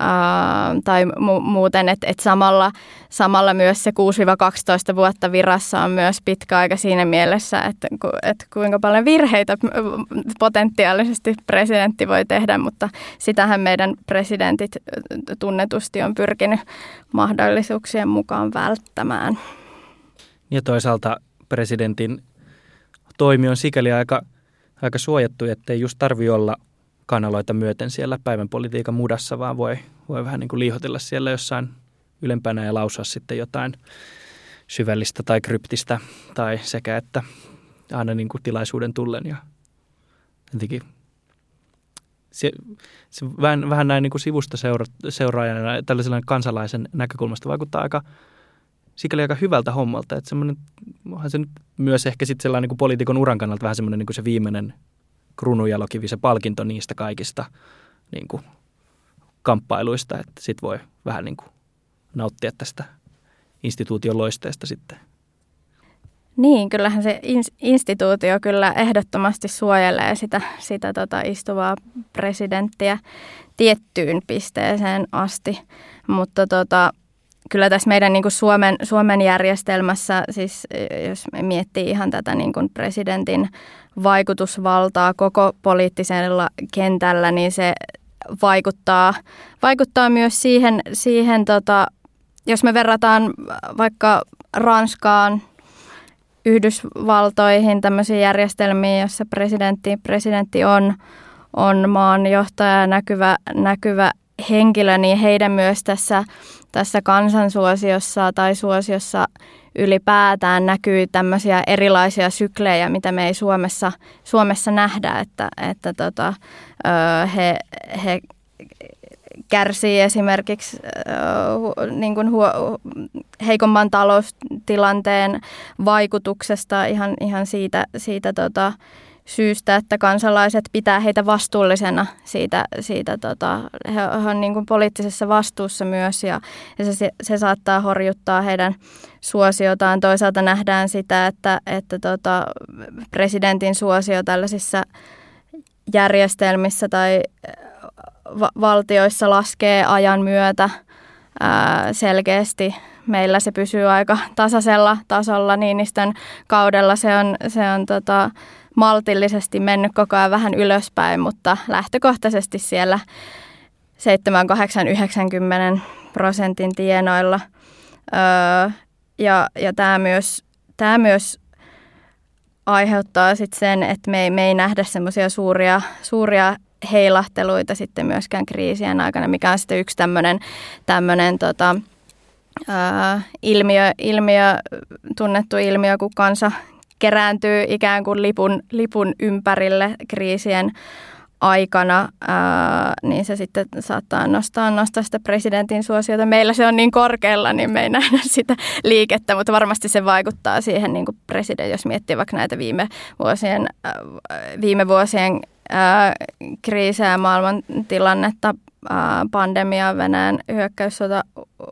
Uh, tai mu- muuten, että et samalla, samalla myös se kuusi kaksitoista vuotta virassa on myös pitkä aika siinä mielessä, että ku, et kuinka paljon virheitä potentiaalisesti presidentti voi tehdä, mutta sitähän meidän presidentit tunnetusti on pyrkinyt mahdollisuuksien mukaan välttämään. Ja toisaalta presidentin toimi on sikäli aika, aika suojattu, ettei just tarvi olla kanaloita myöten siellä päivän politiikan mudassa, vaan voi, voi vähän niin kuin liihotella siellä jossain ylempänä ja lausua sitten jotain syvällistä tai kryptistä tai sekä että aina niin kuin tilaisuuden tullen. Ja jotenkin se, se vähän, vähän näin niin kuin sivusta seura, seuraajana tällaisella kansalaisen näkökulmasta vaikuttaa aika sikäli aika hyvältä hommalta. Että semmoinen, onhan se nyt myös ehkä sitten sellainen niin kuin poliitikon uran kannalta vähän semmoinen niin kuin se viimeinen kruununjalokivi, se palkinto niistä kaikista niin kuin kamppailuista, että sit voi vähän niin kuin nauttia tästä instituution loisteesta sitten. Niin, kyllähän se instituutio kyllä ehdottomasti suojelee sitä, sitä tota istuvaa presidenttiä tiettyyn pisteeseen asti, mutta tota, kyllä tässä meidän niin kuin Suomen, Suomen järjestelmässä, siis jos miettii ihan tätä niin kuin presidentin vaikutusvaltaa koko poliittisella kentällä, niin se vaikuttaa, vaikuttaa myös siihen, siihen tota, jos me verrataan vaikka Ranskaan, Yhdysvaltoihin, tämmöisiin järjestelmiin, jossa presidentti, presidentti on, on maan johtaja, näkyvä, näkyvä henkilö, niin heidän myös tässä, tässä kansansuosiossa tai suosiossa ylipäätään näkyy tämmöisiä erilaisia syklejä, mitä me ei Suomessa, Suomessa nähdä, että, että tota, he, he kärsii esimerkiksi niin kuin huo, heikomman taloustilanteen vaikutuksesta ihan, ihan siitä, siitä tota, syystä, että kansalaiset pitää heitä vastuullisena siitä, siitä tota, he on niin kuin poliittisessa vastuussa myös ja se, se saattaa horjuttaa heidän suosiotaan. Toisaalta nähdään sitä, että, että tota, presidentin suosio tällaisissa järjestelmissä tai va- valtioissa laskee ajan myötä ää, selkeästi. Meillä se pysyy aika tasaisella tasolla. Niinistön kaudella se on, se on tota, maltillisesti mennyt koko ajan vähän ylöspäin, mutta lähtökohtaisesti siellä seitsemän kahdeksan yhdeksänkymmentä prosentin tienoilla. Öö, ja ja tämä myös, tää myös aiheuttaa sitten sen, että me ei, me ei nähdä semmoisia suuria, suuria heilahteluita sitten myöskään kriisien aikana, mikä on sitten yksi tämmöinen, tämmöinen tota, ää, ilmiö, ilmiö, tunnettu ilmiö, kun kansa kerääntyy ikään kuin lipun, lipun ympärille kriisien aikana, ää, niin se sitten saattaa nostaa, nostaa sitä presidentin suosiota. Meillä se on niin korkealla, niin me ei nähdä sitä liikettä, mutta varmasti se vaikuttaa siihen niin kuin presidentti, jos miettii vaikka näitä viime vuosien, ää, viime vuosien ää, kriisejä, maailman tilannetta, ää, pandemiaa, Venäjän hyökkäyssota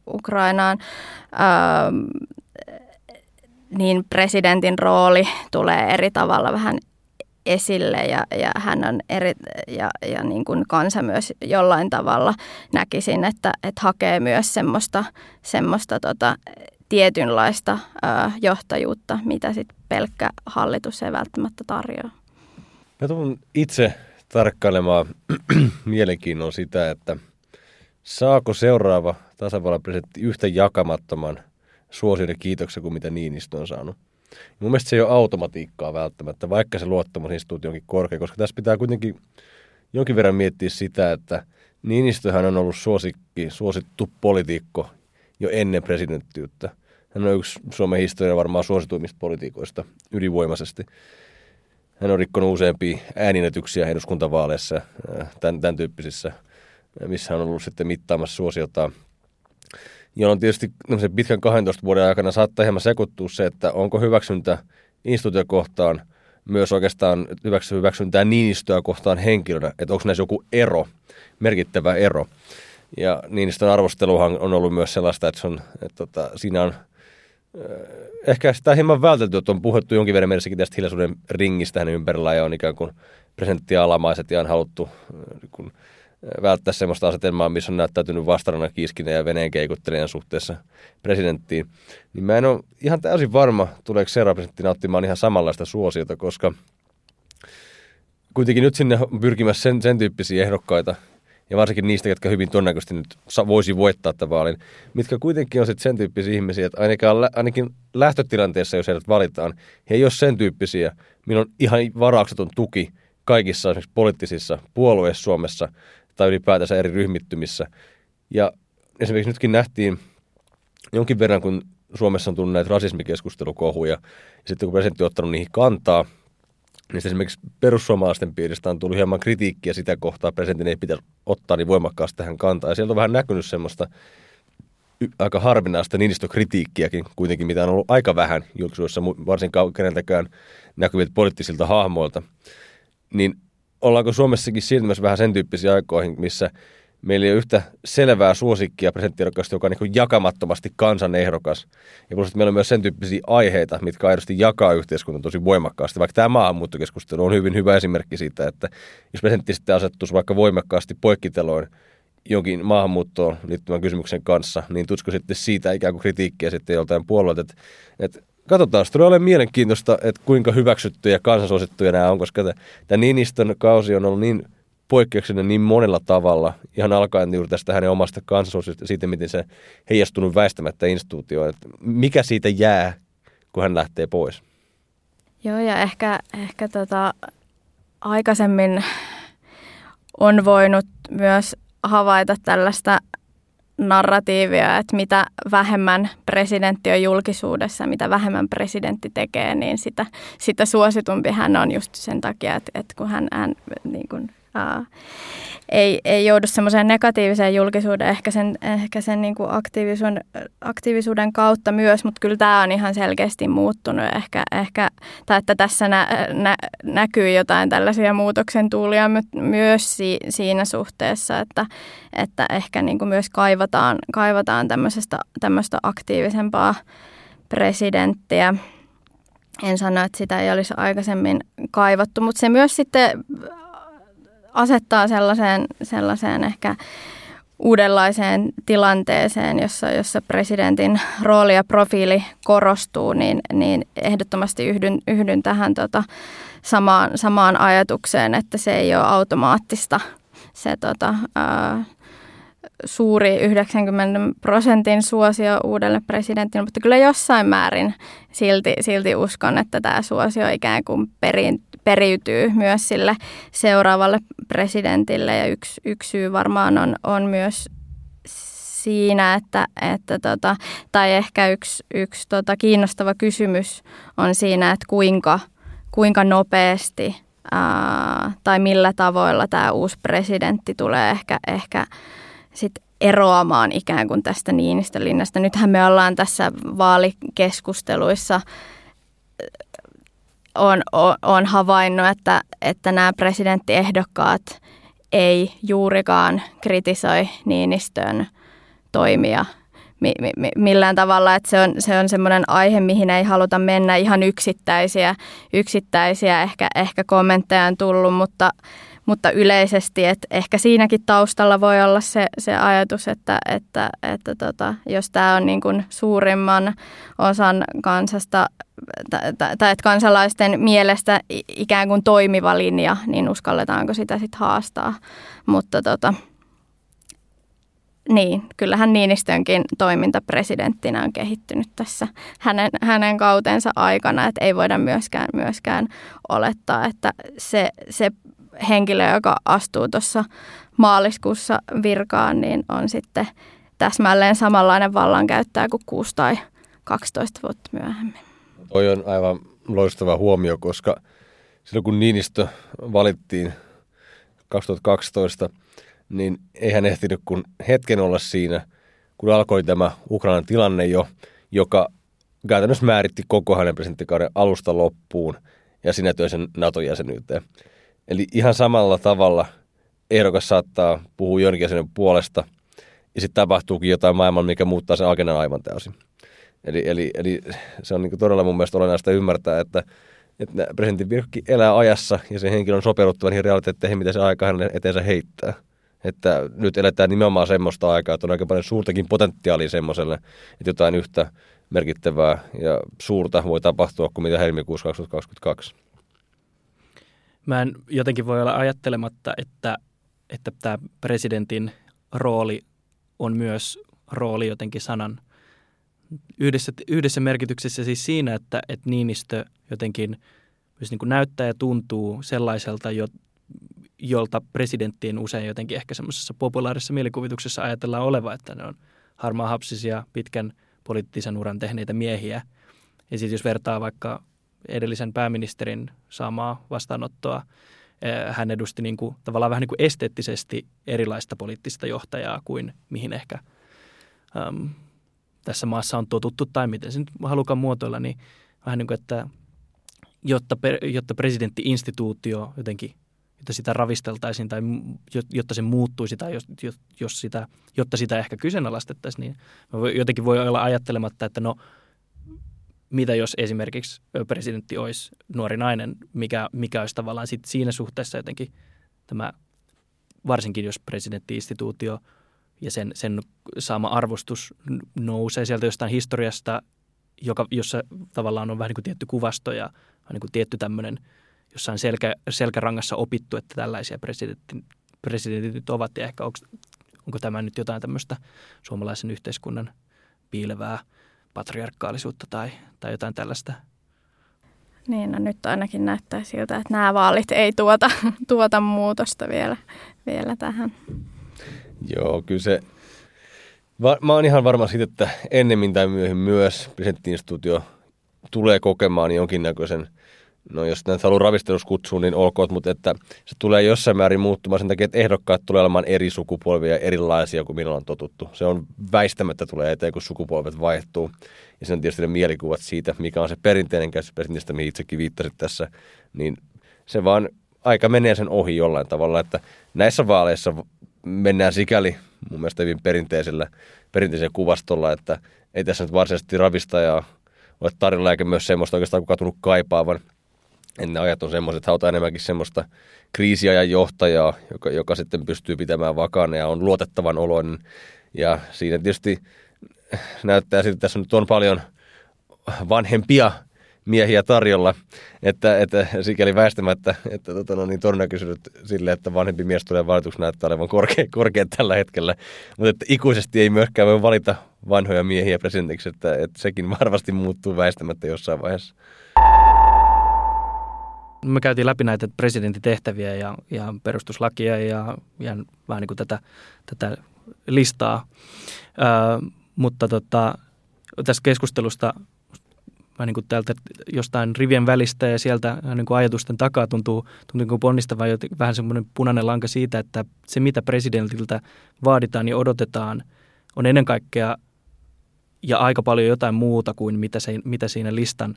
Ukrainaan, ää, niin presidentin rooli tulee eri tavalla vähän esille ja, ja hän on eri, ja, ja niin kuin kansa myös jollain tavalla näkisin, että, että hakee myös semmoista, semmoista tota, tietynlaista ö, johtajuutta, mitä sitten pelkkä hallitus ei välttämättä tarjoa. Mä tulen itse tarkkailemaan mielenkiinnon sitä, että saako seuraava tasavallan presidentti yhtä jakamattoman suosion ja kiitoksen kuin mitä Niinistö on saanut. Mun mielestä se ei ole automatiikkaa välttämättä, vaikka se luottamusinstituutti onkin korkea, koska tässä pitää kuitenkin jonkin verran miettiä sitä, että Niinistöhän on ollut suosikki, suosittu poliitikko jo ennen presidenttiyttä. Hän on yksi Suomen historian varmaan suosituimmista poliitikoista ylivoimaisesti. Hän on rikkonut useampia ääninätyksiä eduskuntavaaleissa, tämän, tämän tyyppisissä, missä hän on ollut sitten mittaamassa suosiotaan. Jolloin tietysti pitkän kahdentoista vuoden aikana saattaa hieman sekoittua se, että onko hyväksyntä instituutiokohtaan myös oikeastaan hyväksyntää Niinistöä kohtaan henkilönä, että onko näissä joku ero, merkittävä ero. Ja Niinistön arvosteluhan on ollut myös sellaista, että, se on, että tota, siinä on ehkä sitä hieman vältelty, että on puhuttu jonkin verran mielessäkin tästä hiljaisuuden ringistä hänen ympärillään ja on ikään kuin presidenttiä alamaiset ja on haluttu kun välttää sellaista asetelmaa, missä on näyttäytynyt vastarannan kiiskinen ja veneen keikuttelijan suhteessa presidenttiin, niin mä en ole ihan täysin varma, tuleeko seuraava presidentti nauttimaan ihan samanlaista suosiota, koska kuitenkin nyt sinne on pyrkimässä sen, sen tyyppisiä ehdokkaita, ja varsinkin niistä, jotka hyvin todennäköisesti nyt voisi voittaa tämän vaalin, mitkä kuitenkin on sitten sen tyyppisiä ihmisiä, että ainakin lähtötilanteessa, jos heidät valitaan, he ei ole sen tyyppisiä, milloin ihan varaukseton tuki kaikissa esimerkiksi poliittisissa puolueissa Suomessa, tai ylipäätänsä eri ryhmittymissä. Ja esimerkiksi nytkin nähtiin jonkin verran, kun Suomessa on tullut näitä rasismikeskustelukohuja, ja sitten kun presidentti on ottanut niihin kantaa, niin esimerkiksi perussuomalaisten piiristä on tullut hieman kritiikkiä sitä kohtaa, presidentin ei pitäisi ottaa niin voimakkaasti tähän kantaa. Ja sieltä on vähän näkynyt semmoista y- aika harvinaista Niinistö-kritiikkiäkin kuitenkin, mitä on ollut aika vähän julkisuudessa, varsinkaan keneltäkään näkyviltä poliittisilta hahmoilta. Niin ollaanko Suomessakin siirtymässä vähän sen tyyppisiä aikoihin, missä meillä ei ole yhtä selvää suosikkia presidenttiehdokasta, joka on niin jakamattomasti kansan ehdokas. Ja plus, että meillä on myös sen tyyppisiä aiheita, mitkä aidosti jakaa yhteiskunnan tosi voimakkaasti. Vaikka tämä maahanmuuttokeskustelu on hyvin hyvä esimerkki siitä, että jos presidentti sitten asettuisi vaikka voimakkaasti poikkiteloin jonkin maahanmuuttoon liittyvän kysymyksen kanssa, niin tutsko sitten siitä ikään kuin kritiikkiä sitten joltain puolueelta, että, että katsotaan, se tulee olemaan mielenkiintoista, että kuinka hyväksyttyjä ja kansansuosittuja nämä on, koska tämä Niinistön kausi on ollut niin poikkeuksellinen niin monella tavalla, ihan alkaen juuri tästä hänen omasta kansansuosittuja, siitä miten se heijastunut väistämättä instituutioon, että mikä siitä jää, kun hän lähtee pois. Joo, ja ehkä, ehkä tota, aikaisemmin on voinut myös havaita tällaista narratiivia, että mitä vähemmän presidentti on julkisuudessa, mitä vähemmän presidentti tekee, niin sitä, sitä suositumpi hän on just sen takia, että, että kun hän, hän niin kuin, ää, ei, ei joudu semmoiseen negatiiviseen julkisuuteen, ehkä sen, ehkä sen niin kuin aktiivisuuden, aktiivisuuden kautta myös, mutta kyllä tämä on ihan selkeästi muuttunut. Ehkä, ehkä tai että tässä nä, nä, näkyy jotain tällaisia muutoksen tuulia my, myös si, siinä suhteessa, että, että ehkä niin kuin myös kaivataan, kaivataan tämmöistä aktiivisempaa presidenttiä. En sano, että sitä ei olisi aikaisemmin kaivattu, mutta se myös sitten asettaa sellaiseen, sellaiseen ehkä uudenlaiseen tilanteeseen, jossa, jossa presidentin rooli ja profiili korostuu, niin, niin ehdottomasti yhdyn, yhdyn tähän tota, samaan, samaan ajatukseen, että se ei ole automaattista se tota, ää, suuri yhdeksänkymmentä prosentin suosio uudelle presidentille, mutta kyllä jossain määrin silti, silti uskon, että tämä suosio ikään kuin perin, periytyy myös sille seuraavalle presidentille. Ja yksi, yksi syy varmaan on, on myös siinä, että, että tota, tai ehkä yksi, yksi tota kiinnostava kysymys on siinä, että kuinka, kuinka nopeasti ää, tai millä tavoilla tämä uusi presidentti tulee ehkä, ehkä sit eroamaan ikään kuin tästä Niinistön linjasta. Nythän me ollaan tässä vaalikeskusteluissa on, on, on havainnut, että, että nämä presidenttiehdokkaat ei juurikaan kritisoi Niinistön toimia mi- mi- millään tavalla, että se on, se on semmoinen aihe, mihin ei haluta mennä. Ihan yksittäisiä, yksittäisiä ehkä, ehkä kommentteja on tullut, mutta, mutta yleisesti, että ehkä siinäkin taustalla voi olla se, se ajatus, että, että, että tota, jos tämä on niin kuin suurimman osan kansasta, tai, tai että kansalaisten mielestä ikään kuin toimiva linja, niin uskalletaanko sitä sitten haastaa, mutta tota, niin, kyllähän Niinistönkin toiminta presidenttinä on kehittynyt tässä hänen, hänen kautensa aikana, että ei voida myöskään, myöskään olettaa, että se, se henkilö, joka astuu tuossa maaliskuussa virkaan, niin on sitten täsmälleen samanlainen vallankäyttäjä kuin kuusi tai kaksitoista vuotta myöhemmin. Toi on aivan loistava huomio, koska silloin kun Niinistö valittiin kaksituhattakaksitoista, niin eihän ehtinyt kuin hetken olla siinä, kun alkoi tämä Ukrainan tilanne jo, joka käytännössä määritti koko hänen presidenttikauden alusta loppuun ja sinä toi sen NATO-jäsenyyteen. Eli ihan samalla tavalla ehdokas saattaa puhua jonkin jäsenen puolesta ja sitten tapahtuukin jotain maailman, mikä muuttaa sen agendan aivan täysin. Eli, eli, eli se on niin kuin todella mun mielestä olennaista ymmärtää, että, että presidentin virkakin elää ajassa ja sen henkilön on sopeuduttava niihin realiteetteihin, mitä se aika hänen eteensä heittää. Että nyt eletään nimenomaan semmoista aikaa, että on aika paljon suurtakin potentiaalia semmoiselle, että jotain yhtä merkittävää ja suurta voi tapahtua kuin mitä helmikuussa kaksituhattakaksikymmentäkaksi. Mä en jotenkin voi olla ajattelematta, että, että tämä presidentin rooli on myös rooli jotenkin sanan yhdessä, yhdessä merkityksessä siis siinä, että, että Niinistö jotenkin myös niin kuin näyttää ja tuntuu sellaiselta, jo jolta presidenttiin usein jotenkin ehkä semmoisessa populaarisessa mielikuvituksessa ajatellaan oleva, että ne on harmaahapsisia, pitkän poliittisen uran tehneitä miehiä. Ja sitten jos vertaa vaikka edellisen pääministerin saamaa vastaanottoa, hän edusti niin kuin, tavallaan vähän niin kuin esteettisesti erilaista poliittista johtajaa kuin mihin ehkä äm, tässä maassa on totuttu tai miten se nyt halukaan muotoilla, niin vähän niin kuin, että jotta, jotta presidentti-instituutio jotenkin jotta sitä ravisteltaisiin tai jotta se muuttuisi tai jos, jos sitä, jotta sitä ehkä kyseenalaistettaisiin, niin jotenkin voi olla ajattelematta, että no mitä jos esimerkiksi presidentti olisi nuori nainen, mikä, mikä olisi tavallaan sit siinä suhteessa jotenkin tämä, varsinkin jos presidentti-instituutio ja sen, sen saama arvostus nousee sieltä jostain historiasta, joka, jossa tavallaan on vähän niin kuin tietty kuvasto ja niin kuin tietty tämmöinen jossain selkä, selkärangassa opittu, että tällaisia presidentit, presidentit ovat ja ehkä onko, onko tämä nyt jotain tämmöistä suomalaisen yhteiskunnan piilevää patriarkaalisuutta tai, tai jotain tällaista? Niin, no nyt ainakin näyttää siltä, että nämä vaalit ei tuota, tuota muutosta vielä, vielä tähän. Joo, kyllä se. Va, mä oon ihan varma siitä, että ennemmin tai myöhemmin myös presidentti-instituutio tulee kokemaan jonkinnäköisen. No jos näitä haluaa ravistelussa kutsua, niin olkoot, mutta että se tulee jossain määrin muuttumaan sen takia, että ehdokkaat tulee olemaan eri sukupolvia erilaisia kuin millä on totuttu. Se on väistämättä tulee eteen, kun sukupolvet vaihtuu. Ja sen tietysti ne mielikuvat siitä, mikä on se perinteinen käsitys presidentistä, mihin itsekin viittasit tässä, niin se vaan aika menee sen ohi jollain tavalla, että näissä vaaleissa mennään sikäli mun mielestä hyvin perinteisellä, perinteisellä kuvastolla, että ei tässä nyt varsinaisesti ravistajaa ole tarjolla eikä myös semmoista oikeastaan kukaan tunnu kaipaavan. Ne ajat on semmoiset, että halutaan enemmänkin semmoista kriisiajan johtajaa, joka, joka sitten pystyy pitämään vakaana ja on luotettavan oloinen. Ja siinä tietysti näyttää siltä, että tässä nyt on paljon vanhempia miehiä tarjolla, että, että sikäli väistämättä, että tota, no niin, todennäköisyydet sille, että vanhempi mies tulee valituksi näyttää olevan korkea, korkea tällä hetkellä, mutta että ikuisesti ei myöskään voi valita vanhoja miehiä presidentiksi, että, että sekin varmasti muuttuu väistämättä jossain vaiheessa. Me käytiin läpi näitä presidentitehtäviä ja, ja perustuslakia ja, ja vähän niin kuin tätä, tätä listaa, öö, mutta tota, tässä keskustelusta vähän niin kuin täältä jostain rivien välistä ja sieltä niin kuin ajatusten takaa tuntuu, tuntuu ponnistavan vähän semmoinen punainen lanka siitä, että se mitä presidentiltä vaaditaan ja odotetaan on ennen kaikkea ja aika paljon jotain muuta kuin mitä, se, mitä siinä listan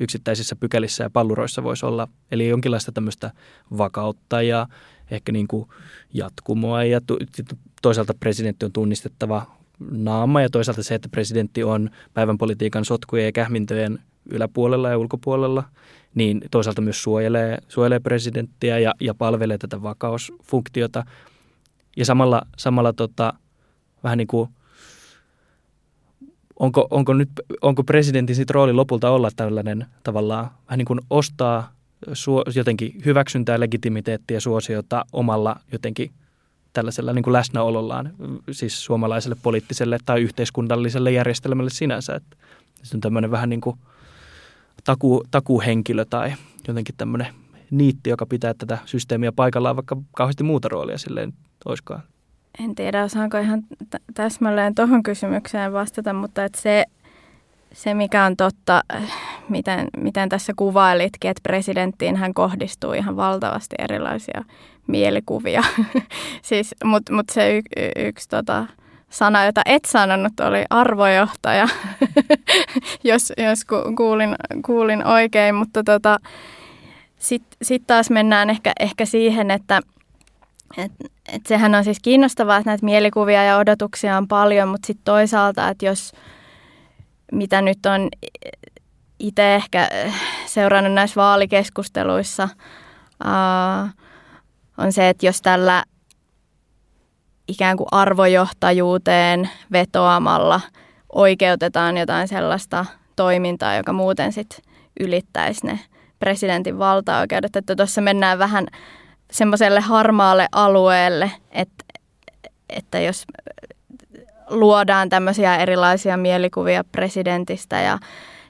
yksittäisissä pykälissä ja palluroissa voisi olla. Eli jonkinlaista tämmöistä vakautta ja ehkä niin kuin jatkumoa ja toisaalta presidentti on tunnistettava naama ja toisaalta se, että presidentti on päivänpolitiikan sotkujen ja kähmintöjen yläpuolella ja ulkopuolella, niin toisaalta myös suojelee, suojelee presidenttiä ja, ja palvelee tätä vakausfunktiota ja samalla, samalla tota, vähän niin kuin Onko, onko, nyt, onko presidentin sit rooli lopulta olla tällainen tavallaan vähän niin kuin ostaa suo, jotenkin hyväksyntää, legitimiteettiä, suosiota omalla jotenkin tällaisella niin kuin läsnäolollaan, siis suomalaiselle poliittiselle tai yhteiskunnalliselle järjestelmälle sinänsä. Että se on tämmöinen vähän niin kuin taku, takuhenkilö tai jotenkin tämmöinen niitti, joka pitää tätä systeemiä paikallaan, vaikka kauheasti muuta roolia silleen oiskaan. En tiedä, osaanko ihan t- täsmälleen tuohon kysymykseen vastata, mutta et se, se, mikä on totta, miten, miten tässä kuvailitkin, että presidenttiinhän kohdistuu ihan valtavasti erilaisia mielikuvia. siis, Mutta mut se y- y- yksi tota, sana, jota et sanonut, oli arvojohtaja, jos, jos ku- kuulin, kuulin oikein. Mutta tota, sitten sit taas mennään ehkä, ehkä siihen, että Et, et sehän on siis kiinnostavaa, että näitä mielikuvia ja odotuksia on paljon, mutta sitten toisaalta, että jos mitä nyt on itse ehkä seurannut näissä vaalikeskusteluissa, ää, on se, että jos tällä ikään kuin arvojohtajuuteen vetoamalla oikeutetaan jotain sellaista toimintaa, joka muuten sitten ylittäisi ne presidentin valtaoikeudet, että tuossa mennään vähän semmoiselle harmaalle alueelle, että, että jos luodaan tämmöisiä erilaisia mielikuvia presidentistä ja,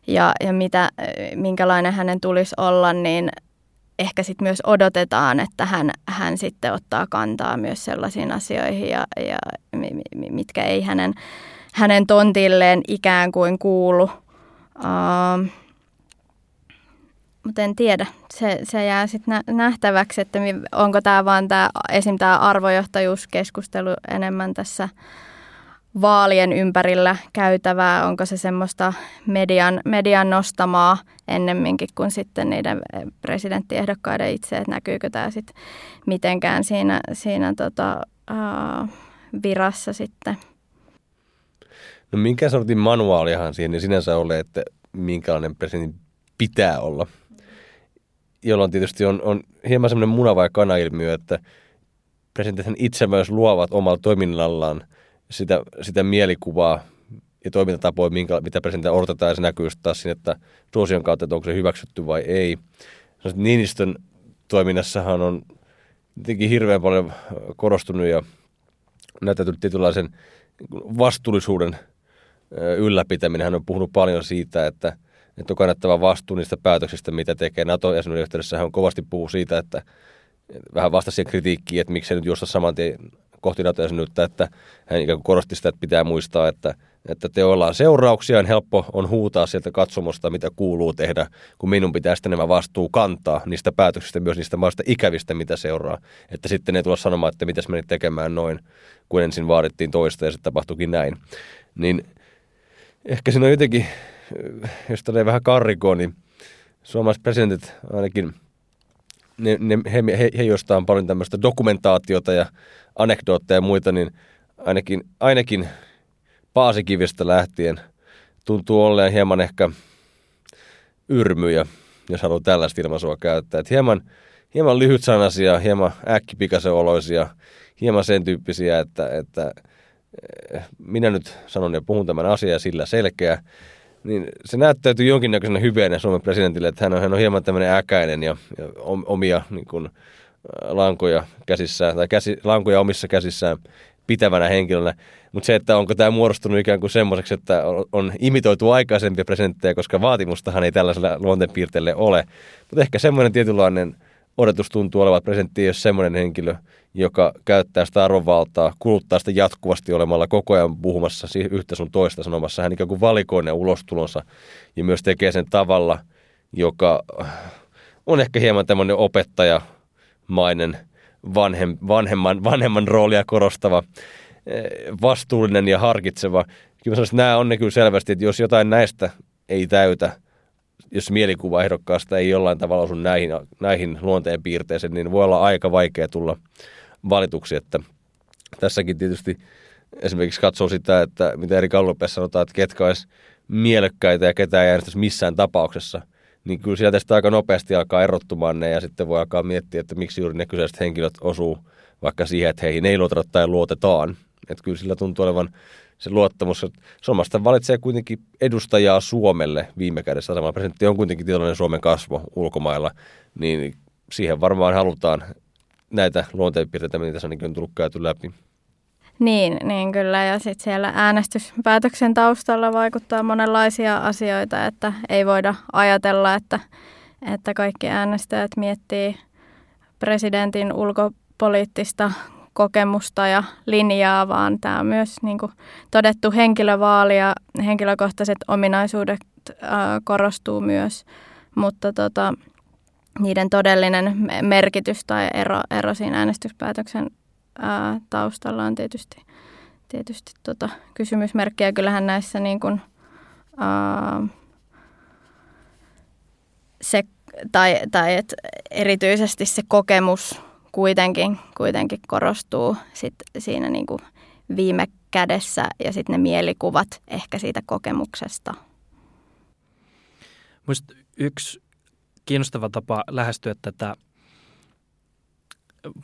ja, ja mitä, minkälainen hänen tulisi olla, niin ehkä sitten myös odotetaan, että hän, hän sitten ottaa kantaa myös sellaisiin asioihin, ja, ja mitkä ei hänen, hänen tontilleen ikään kuin kuulu. Uh, Mutta en tiedä. Se, se jää sitten nähtäväksi, että onko tämä vaan tämä, esim. Tämä arvojohtajuuskeskustelu enemmän tässä vaalien ympärillä käytävää. Onko se semmoista median, median nostamaa ennemminkin kuin sitten niiden presidenttiehdokkaiden itse, että näkyykö tämä sitten mitenkään siinä, siinä tota, uh, virassa sitten. No minkä sortin manuaalihan siihen sinänsä ole, että minkälainen presidentti pitää olla? Jolloin tietysti on, on hieman semmoinen muna- vai kana-ilmiö, että presidentithän itse myös luovat omalla toiminnallaan sitä, sitä mielikuvaa ja toimintatapoja, minkä, mitä presidentin odotetaan, ja se näkyy taas siinä, että suosion kautta, että onko se hyväksytty vai ei. Niinistön toiminnassahan on tietenkin hirveän paljon korostunut ja näyttänyt tietynlaisen vastuullisuuden ylläpitäminen. Hän on puhunut paljon siitä, että että on kannattava vastuu niistä päätöksistä, mitä tekee. NATO-jäsenyyden yhteydessä hän kovasti puhuu siitä, että vähän vastasi siihen kritiikkiin, että miksei nyt juosta saman tien kohti NATO-jäsenyyttä, että hän ikään kuin korosti sitä, että pitää muistaa, että, että teoilla on seurauksia, on helppo on huutaa sieltä katsomosta, mitä kuuluu tehdä, kun minun pitää sitten nämä vastuu kantaa niistä päätöksistä, myös niistä maista ikävistä, mitä seuraa. Että sitten ei tulla sanomaan, että mitäs meni tekemään noin, kun ensin vaadittiin toista ja sitten tapahtuikin näin. Niin ehkä siinä on jotenkin, jos todella vähän karrikoon, niin suomalaiset presidentit ainakin, ne, ne, he, he, he joista on paljon tämmöistä dokumentaatiota ja anekdootteja ja muita, niin ainakin, ainakin Paasikivistä lähtien tuntuu olleen hieman ehkä yrmyjä, jos haluaa tällaista ilmaisua käyttää. Että hieman, hieman lyhytsanaisia, hieman äkkipikaisen oloisia, hieman sen tyyppisiä, että, että minä nyt sanon ja puhun tämän asian sillä selkeä. niin se näyttäytyy jonkinnäköisenä hyvänä Suomen presidentille, että hän on, hän on hieman tämmöinen äkäinen ja, ja omia niin kuin, lankoja käsissään, tai käsi, lankoja omissa käsissään pitävänä henkilönä. Mutta se, että onko tämä muodostunut ikään kuin semmoiseksi, että on, on imitoitu aikaisempia presidenttejä, koska vaatimustahan ei tällaisella luonteenpiirteelle ole. Mutta ehkä semmoinen tietynlainen odotus tuntuu olevan, että presidentti ei ole semmoinen henkilö, joka käyttää sitä arvovaltaa, kuluttaa sitä jatkuvasti olemalla koko ajan puhumassa yhtä sun toista sanomassa. Hän ikään kuin valikoinen ulostulonsa ja myös tekee sen tavalla, joka on ehkä hieman tämmöinen opettajamainen, vanhem, vanhemman, vanhemman roolia korostava, vastuullinen ja harkitseva. Kyllä sanoisin, nämä on ne kyllä selvästi, että jos jotain näistä ei täytä, jos mielikuva ehdokkaasta ei jollain tavalla osu näihin, näihin luonteenpiirteisiin, niin voi olla aika vaikea tulla valituksi. Että tässäkin tietysti esimerkiksi katsoo sitä, että mitä eri Kallupissa sanotaan, että ketkä olisi mielekkäitä ja ketään ei äänestäisi missään tapauksessa, niin kyllä sieltä tästä aika nopeasti alkaa erottumaan ne ja sitten voi alkaa miettiä, että miksi juuri ne kyseiset henkilöt osuu vaikka siihen, että heihin ei luoteta tai luotetaan. Että kyllä sillä tuntuu olevan se luottamus, että Suomesta valitsee kuitenkin edustajaa Suomelle viime kädessä. Samalla presidentti on kuitenkin tietynlainen Suomen kasvo ulkomailla, niin siihen varmaan halutaan näitä luonteenpiirteitä, mitä tässä on tullut käyty läpi. Niin, niin kyllä. Ja sitten siellä äänestyspäätöksen taustalla vaikuttaa monenlaisia asioita, että ei voida ajatella, että, että kaikki äänestäjät miettii presidentin ulkopoliittista kokemusta ja linjaa, vaan tämä on myös niin kuin todettu henkilövaali ja henkilökohtaiset ominaisuudet äh, korostuu myös, mutta tota, niiden todellinen merkitys tai ero, ero siinä äänestyspäätöksen äh, taustalla on tietysti, tietysti tota, kysymysmerkkiä. Kyllähän näissä niin kuin, äh, se, tai, tai et erityisesti se kokemus Kuitenkin, kuitenkin korostuu sit siinä niinku viime kädessä ja sitten ne mielikuvat ehkä siitä kokemuksesta. Minusta yksi kiinnostava tapa lähestyä tätä,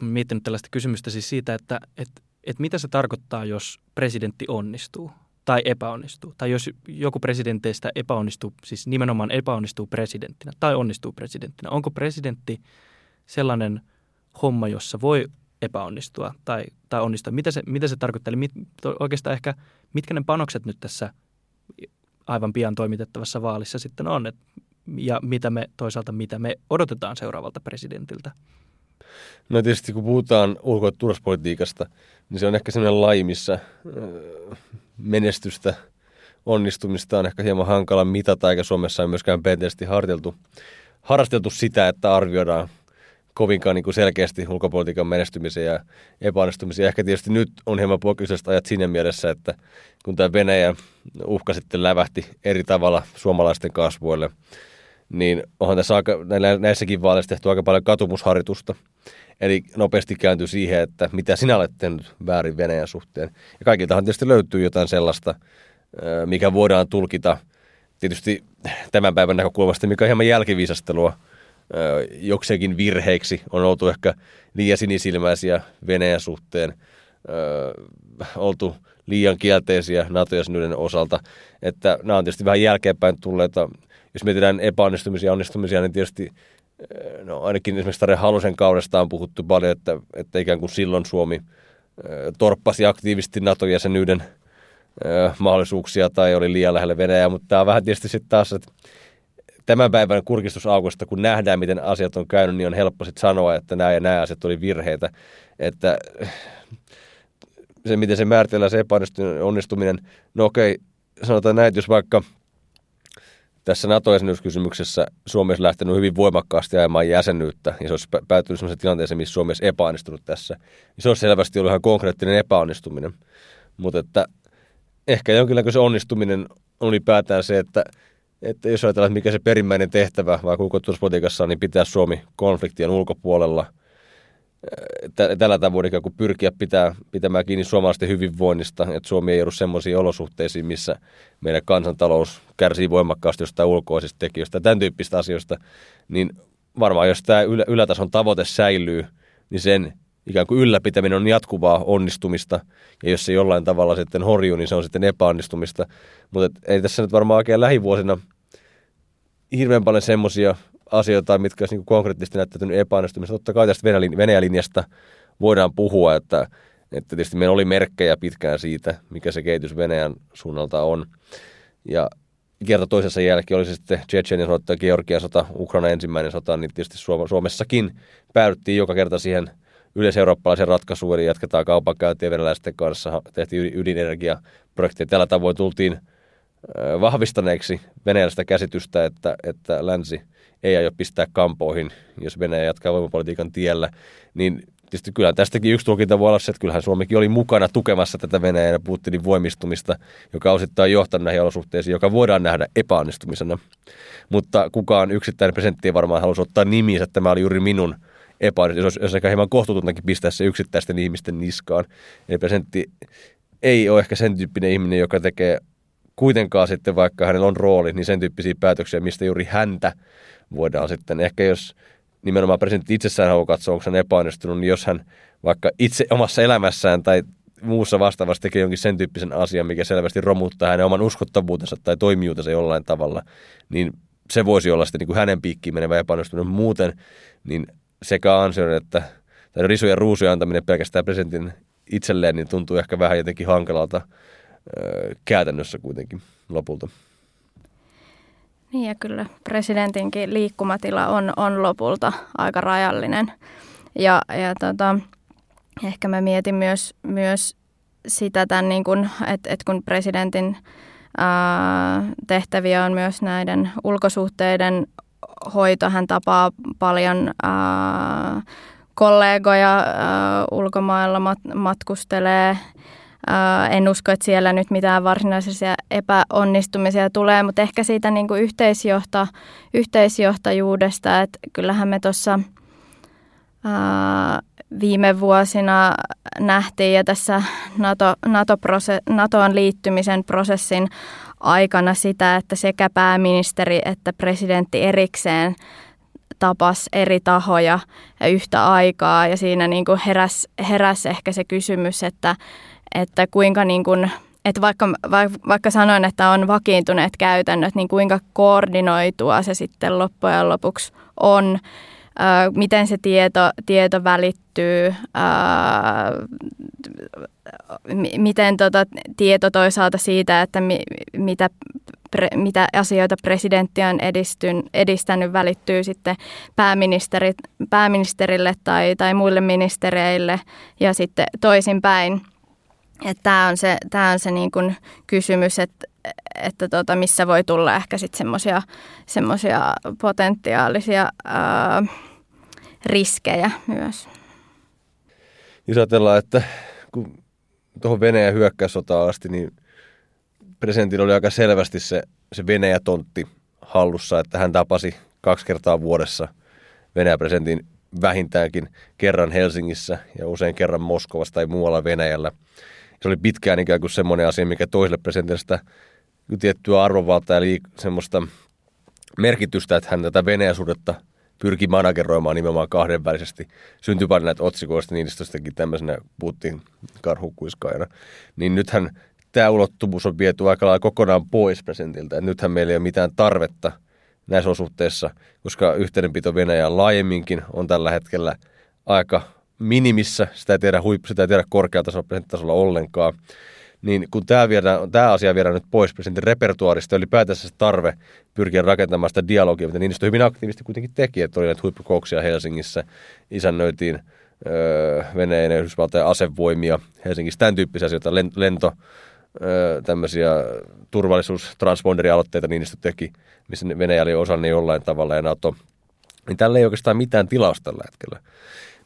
mietin nyt tällaista kysymystä siis siitä, että et, et mitä se tarkoittaa, jos presidentti onnistuu tai epäonnistuu. Tai jos joku presidenteistä epäonnistuu, siis nimenomaan epäonnistuu presidenttinä tai onnistuu presidenttinä. Onko presidentti sellainen homma, jossa voi epäonnistua tai, tai onnistua. Mitä se, mitä se tarkoittaa? Eli mit, oikeastaan ehkä mitkä ne panokset nyt tässä aivan pian toimitettavassa vaalissa sitten on? Et, ja mitä me toisaalta mitä me odotetaan seuraavalta presidentiltä? No tietysti kun puhutaan ulko- ja turvallisuuspolitiikasta, niin se on ehkä sellainen laji, missä menestystä, onnistumista on ehkä hieman hankala mitata, eikä Suomessa ei myöskään perinteisesti harjoiteltu, harrasteltu sitä, että arvioidaan kovinkaan niin kuin selkeästi ulkopolitiikan menestymisiä ja epäonnistumisia. Ehkä tietysti nyt on hieman poikkeuselliset ajat siinä mielessä, että kun tämä Venäjän uhka sitten lävähti eri tavalla suomalaisten kasvoille, niin onhan tässä aika, näissäkin vaaleissa tehty aika paljon katumusharjoitusta. Eli nopeasti kääntyy siihen, että mitä sinä olet tehnyt väärin Venäjän suhteen. Ja kaikiltahan tietysti löytyy jotain sellaista, mikä voidaan tulkita tietysti tämän päivän näkökulmasta, mikä on hieman jälkiviisastelua jokseenkin virheiksi. On oltu ehkä liian sinisilmäisiä Venäjän suhteen, oltu liian kielteisiä NATO-jäsenyyden osalta, että nämä on tietysti vähän jälkeenpäin tulleita. Jos mietitään epäonnistumisia ja onnistumisia, niin tietysti no ainakin esimerkiksi Tarja Halosen kaudesta on puhuttu paljon, että, että ikään kuin silloin Suomi torppasi aktiivisesti NATO-jäsenyyden mahdollisuuksia tai oli liian lähellä Venäjää, mutta tämä on vähän tietysti sitten taas, että tämän päivän kurkistusaukosta, kun nähdään, miten asiat on käynyt, niin on helppo sitten sanoa, että nämä ja nämä asiat oli virheitä. Että se, miten se määritellään, se epäonnistuminen, no okei, sanotaan näin, jos vaikka tässä NATO-jäsenyyskysymyksessä Suomi olisi lähtenyt hyvin voimakkaasti ajamaan jäsenyyttä, ja se olisi päätynyt sellaiseen tilanteeseen, missä Suomi olisi epäonnistunut tässä, niin se olisi selvästi ollut ihan konkreettinen epäonnistuminen. Mutta että ehkä jonkinlainen se onnistuminen on ylipäätään se, että Että jos ajatellaan, mikä se perimmäinen tehtävä vaikka ulkoturvallisuuspolitiikassa on, niin pitää Suomi konfliktien ulkopuolella. Tällä tavoin ikään kuin pyrkiä pitää, pitämään kiinni suomalaisten hyvinvoinnista, että Suomi ei joudu semmoisiin olosuhteisiin, missä meidän kansantalous kärsii voimakkaasti jostain ulkoisista tekijöistä ja tämän tyyppistä asioista, niin varmaan jos tämä ylätason tavoite säilyy, niin sen ikään kuin ylläpitäminen on jatkuvaa onnistumista, ja jos se jollain tavalla sitten horjuu, niin se on sitten epäonnistumista. Mutta ei tässä nyt varmaan oikein lähivuosina hirveän paljon semmoisia asioita, mitkä olisi niin konkreettisesti näyttäytynyt epäonnistumista. Totta kai tästä Venäjä-linjasta voidaan puhua, että, että tietysti meillä oli merkkejä pitkään siitä, mikä se kehitys Venäjän suunnalta on. Ja kerta toisessa jälkeen oli se sitten Tšetšenian sota, Georgian sota, Ukraina ensimmäinen sota, niin tietysti Suomessakin päädyttiin joka kerta siihen yleiseurooppalaisen ratkaisuun, eli jatketaan kaupankäyntiä venäläisten kanssa, tehtiin ydinenergiaprojekteja. Tällä tavoin tultiin vahvistaneeksi venäläistä käsitystä, että, että länsi ei aio pistää kampoihin, jos Venäjä jatkaa voimapolitiikan tiellä. Niin tietysti kyllähän tästäkin yksi tulkinta voi olla se, että kyllähän Suomikin oli mukana tukemassa tätä Venäjän ja Putinin voimistumista, joka osittain johtanut näihin olosuhteisiin, joka voidaan nähdä epäonnistumisena. Mutta kukaan yksittäinen presidentti ei varmaan halusi ottaa nimiinsä, että tämä oli juuri minun epäonnistuminen. Jos olisi aika hieman kohtuutontakin pistää se yksittäisten ihmisten niskaan. Eli presidentti ei ole ehkä sen tyyppinen ihminen, joka tekee kuitenkaan sitten, vaikka hänellä on rooli, niin sen tyyppisiä päätöksiä, mistä juuri häntä voidaan sitten, ehkä jos nimenomaan presidentti itsessään haluaa katsoa, onko hän epäonnistunut, niin jos hän vaikka itse omassa elämässään tai muussa vastaavasti tekee jonkin sen tyyppisen asian, mikä selvästi romuttaa hänen oman uskottavuutensa tai toimijuutensa jollain tavalla, niin se voisi olla sitten niin kuin hänen piikkiin menevä epäonnistunut muuten, niin sekä ansioiden, että tai risujen ruusujen antaminen pelkästään presidentin itselleen, niin tuntuu ehkä vähän jotenkin hankalalta käytännössä kuitenkin lopulta. Niin ja kyllä presidentinkin liikkumatila on, on lopulta aika rajallinen. Ja, ja tota, ehkä mä mietin myös, myös sitä, niin että et kun presidentin ää, tehtäviä on myös näiden ulkosuhteiden hoito, hän tapaa paljon ää, kollegoja ää, ulkomailla, mat, matkustelee. En usko, että siellä nyt mitään varsinaisia epäonnistumisia tulee, mutta ehkä siitä niin kuin yhteisjohta, yhteisjohtajuudesta, että kyllähän me tuossa viime vuosina nähtiin ja tässä NATO, NATO-prose, NATOon liittymisen prosessin aikana sitä, että sekä pääministeri että presidentti erikseen tapas eri tahoja yhtä aikaa ja siinä niin kuin heräs, heräs ehkä se kysymys, että Että kuinka niin kuin, että vaikka, vaikka sanoin, että on vakiintuneet käytännöt, niin kuinka koordinoitua se sitten loppujen lopuksi on, äh, miten se tieto, tieto välittyy, äh, m- miten tota tieto toisaalta siitä, että mi- mitä, pre- mitä asioita presidentti on edistyn, edistänyt, välittyy sitten pääministeri, pääministerille tai, tai muille ministereille ja sitten toisinpäin. Tämä on se, tää on se niin kun kysymys, että, että tota, missä voi tulla ehkä semmoisia potentiaalisia ää, riskejä myös. Jos ajatellaan, että kun tuohon Venäjän hyökkäyssotaan asti, niin presidentillä oli aika selvästi se, se Venäjä-tontti hallussa, että hän tapasi kaksi kertaa vuodessa Venäjän presidentin vähintäänkin kerran Helsingissä ja usein kerran Moskovassa tai muualla Venäjällä. Se oli pitkään ikään kuin semmoinen asia, mikä toiselle presidentistä tiettyä arvovaltaa ja liik- semmoista merkitystä, että hän tätä Venäjä-suhdetta pyrki manageroimaan nimenomaan kahdenvälisesti. Syntyi paljon näitä otsikoista, Niinistöstäkin tämmöisenä Putin karhukuiskaajana. Niin nythän tämä ulottuvuus on viety aika lailla kokonaan pois presidentiltä. Et nythän meillä ei ole mitään tarvetta näissä olosuhteissa, koska yhteydenpito Venäjään laajemminkin on tällä hetkellä aika minimissä, sitä ei tehdä, huippu, sitä ei tehdä korkeatasolla presidenttitasolla ollenkaan, niin kun tämä, viedään, tämä asia viedään nyt pois presidentin repertuaarista, oli päätänsä se tarve pyrkiä rakentamaan sitä dialogia, mitä Niinistö hyvin aktiivisesti kuitenkin teki, että oli näitä huippukouksia Helsingissä, isännöitiin öö, Venäjän ja Yhdysvaltain asevoimia Helsingissä, tämän tyyppisiä asioita, lento, öö, tämmöisiä turvallisuus-transponderialoitteita Niinistö teki, missä Venäjä oli osanne jollain tavalla ja NATO, niin tällä ei oikeastaan mitään tilausta tällä hetkellä.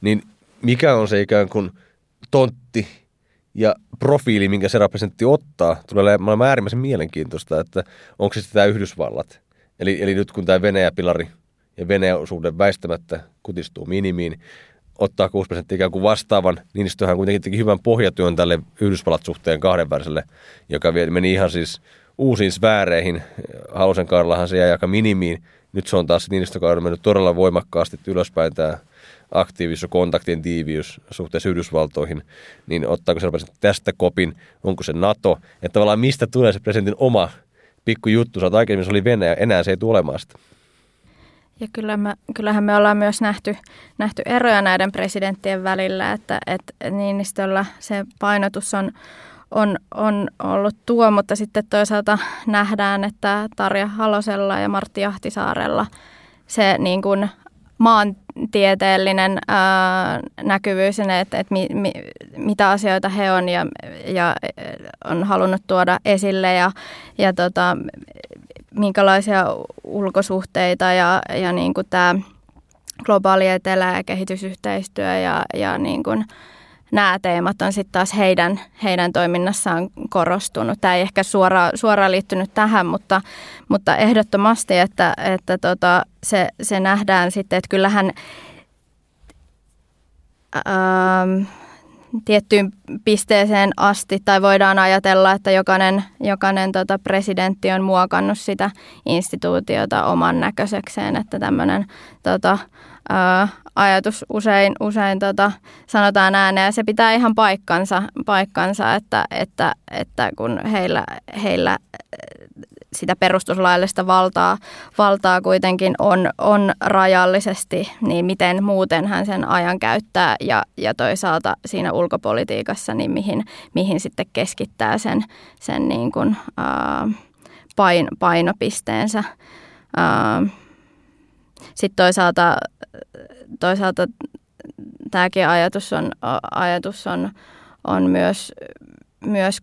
Niin mikä on se ikään kuin tontti ja profiili, minkä se representti ottaa, tulee olemaan äärimmäisen mielenkiintoista, että onko se tämä Yhdysvallat. Eli, eli nyt kun tämä Venäjä-pilari ja Venäjä-osuuden väistämättä kutistuu minimiin, ottaa kuusi prosenttia ikään kuin vastaavan, niin hän kuitenkin teki hyvän pohjatyön tälle Yhdysvallat-suhteen kahdenväliselle, joka meni ihan siis uusiin sfääreihin. Halosen Karlahan se jäi aika minimiin, nyt se on taas Niinistökaudella mennyt todella voimakkaasti ylöspäin tämä aktiivisuus, kontaktien tiiviys suhteessa Yhdysvaltoihin, niin ottaako se tästä kopin, onko se NATO, että tavallaan mistä tulee se presidentin oma pikkujuttu, saat aikaisemmin se oli Venäjä, enää se ei tule olemaan sitä. Ja kyllä me, kyllähän me ollaan myös nähty, nähty eroja näiden presidenttien välillä, että, että Niinistöllä se painotus on, on, on ollut tuo, mutta sitten toisaalta nähdään, että Tarja Halosella ja Martti Ahtisaarella se niin kuin maantieteellinen ää, näkyvyys, että, että mi, mi, mitä asioita he on ja, ja on halunnut tuoda esille ja, ja tota, minkälaisia ulkosuhteita ja, ja niin kuin tämä globaali etelä- ja kehitysyhteistyö ja, ja niin kuin nämä teemat on sitten taas heidän, heidän toiminnassaan korostunut. Tämä ei ehkä suoraan, suoraan liittynyt tähän, mutta, mutta ehdottomasti, että, että tota, se, se nähdään sitten, että kyllähän Ähm, tiettyyn pisteeseen asti, tai voidaan ajatella, että jokainen, jokainen tota, presidentti on muokannut sitä instituutiota oman näköisekseen, että tämmöinen tota, ää, ajatus usein, usein tota, sanotaan ääneen, ja se pitää ihan paikkansa, paikkansa että, että, että kun heillä, heillä sitä perustuslaillista valtaa, valtaa kuitenkin on, on rajallisesti, niin miten muuten hän sen ajan käyttää ja, ja toisaalta siinä ulkopolitiikassa, niin mihin, mihin sitten keskittää sen, sen niin kuin, ää, pain, painopisteensä. Ää, sitten toisaalta, toisaalta tämäkin ajatus on, ajatus on, on myös, myös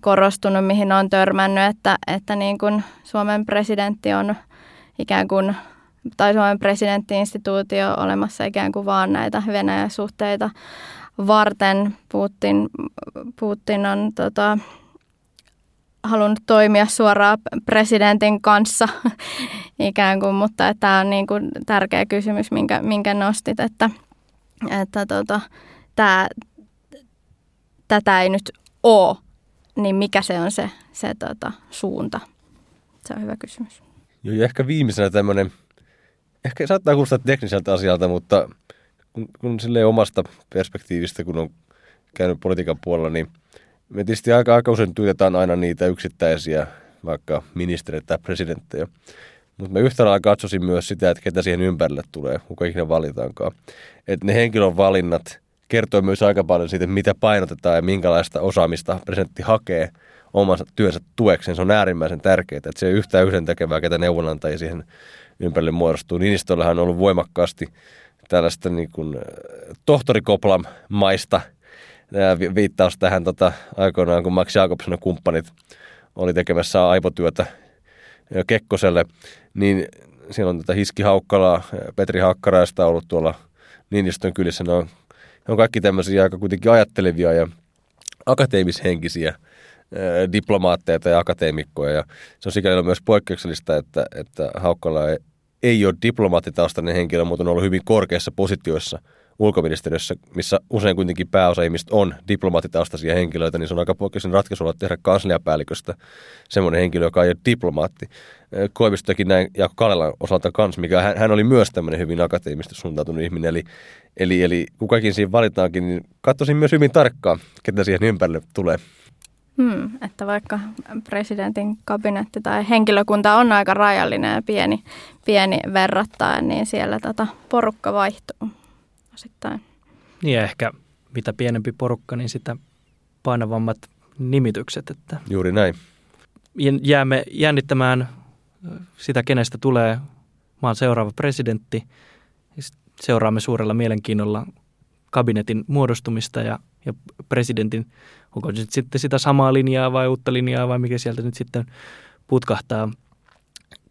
korostunut, mihin on törmännyt, että, että niin kuin Suomen presidentti on ikään kuin, tai Suomen presidenttiinstituutio olemassa ikään kuin vaan näitä Venäjän suhteita varten. Putin, Putin on tota, halunnut toimia suoraan presidentin kanssa ikään kuin, mutta tämä on niin kuin tärkeä kysymys, minkä, minkä nostit, että, että tota, tää, tätä ei nyt ole. Niin mikä se on se, se tota, suunta? Se on hyvä kysymys. Joo, ja ehkä viimeisenä tämmöinen, ehkä saattaa kuulostaa tekniseltä asialta, mutta kun, kun silleen omasta perspektiivistä, kun on käynyt politiikan puolella, niin me tietysti aika, aika usein tyytetään aina niitä yksittäisiä, vaikka ministeriä tai presidenttejä. Mutta mä yhtä lailla katsoisin myös sitä, että ketä siihen ympärille tulee, kuka ikinä valitaankaan. Että ne henkilön valinnat kertoo myös aika paljon siitä, mitä painotetaan ja minkälaista osaamista presidentti hakee oman työnsä tuekseen. Se on äärimmäisen tärkeää, että se ei yhtään yhden tekevää, ketä neuvonantajia siihen ympärille muodostuu. Niinistöllähän on ollut voimakkaasti tällaista niin kuin tohtorikoplan maista viittaus tähän tota, aikoinaan, kun Max Jacobsonin kumppanit oli tekemässä aivotyötä Kekkoselle. Niin siellä on tätä Hiski Haukkalaa, Petri Hakkaraista ollut tuolla Niinistön kylissä, ne on Ne on kaikki tämmöisiä aika kuitenkin ajattelevia ja akateemishenkisiä ää, diplomaatteja tai akateemikkoja. Ja se on sikäli myös poikkeuksellista, että, että Haukkala ei, ei ole diplomaattitaustainen henkilö, mutta on ollut hyvin korkeissa positioissa ulkoministeriössä, missä usein kuitenkin pääosa ihmistä on diplomaattitaustaisia henkilöitä, niin se on aika poikkeuksellinen ratkaisu olla tehdä kansliapäälliköstä semmoinen henkilö, joka ei ole diplomaatti. Koivisto teki näin Jaakko Kalelan osalta kanssa, mikä hän, hän oli myös tämmöinen hyvin akateemisesti suuntautunut ihminen, eli, eli, eli kukakin siinä valitaankin, niin katsoisin myös hyvin tarkkaan, ketä siihen ympärille tulee. Hmm, että vaikka presidentin kabinetti tai henkilökunta on aika rajallinen ja pieni, pieni verrattain, niin siellä tätä porukka vaihtuu. Osittain. Niin ehkä mitä pienempi porukka, niin sitä painavammat nimitykset. Että juuri näin. Jäämme jännittämään sitä, kenestä tulee maan seuraava presidentti. Seuraamme suurella mielenkiinnolla kabinetin muodostumista ja, ja presidentin, onko nyt sitten sitä samaa linjaa vai uutta linjaa vai mikä sieltä nyt sitten putkahtaa.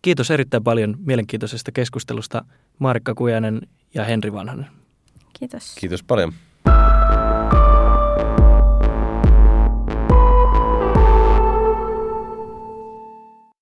Kiitos erittäin paljon mielenkiintoisesta keskustelusta Maarika Kujanen ja Henri Vanhanen. Kiitos. Kiitos paljon.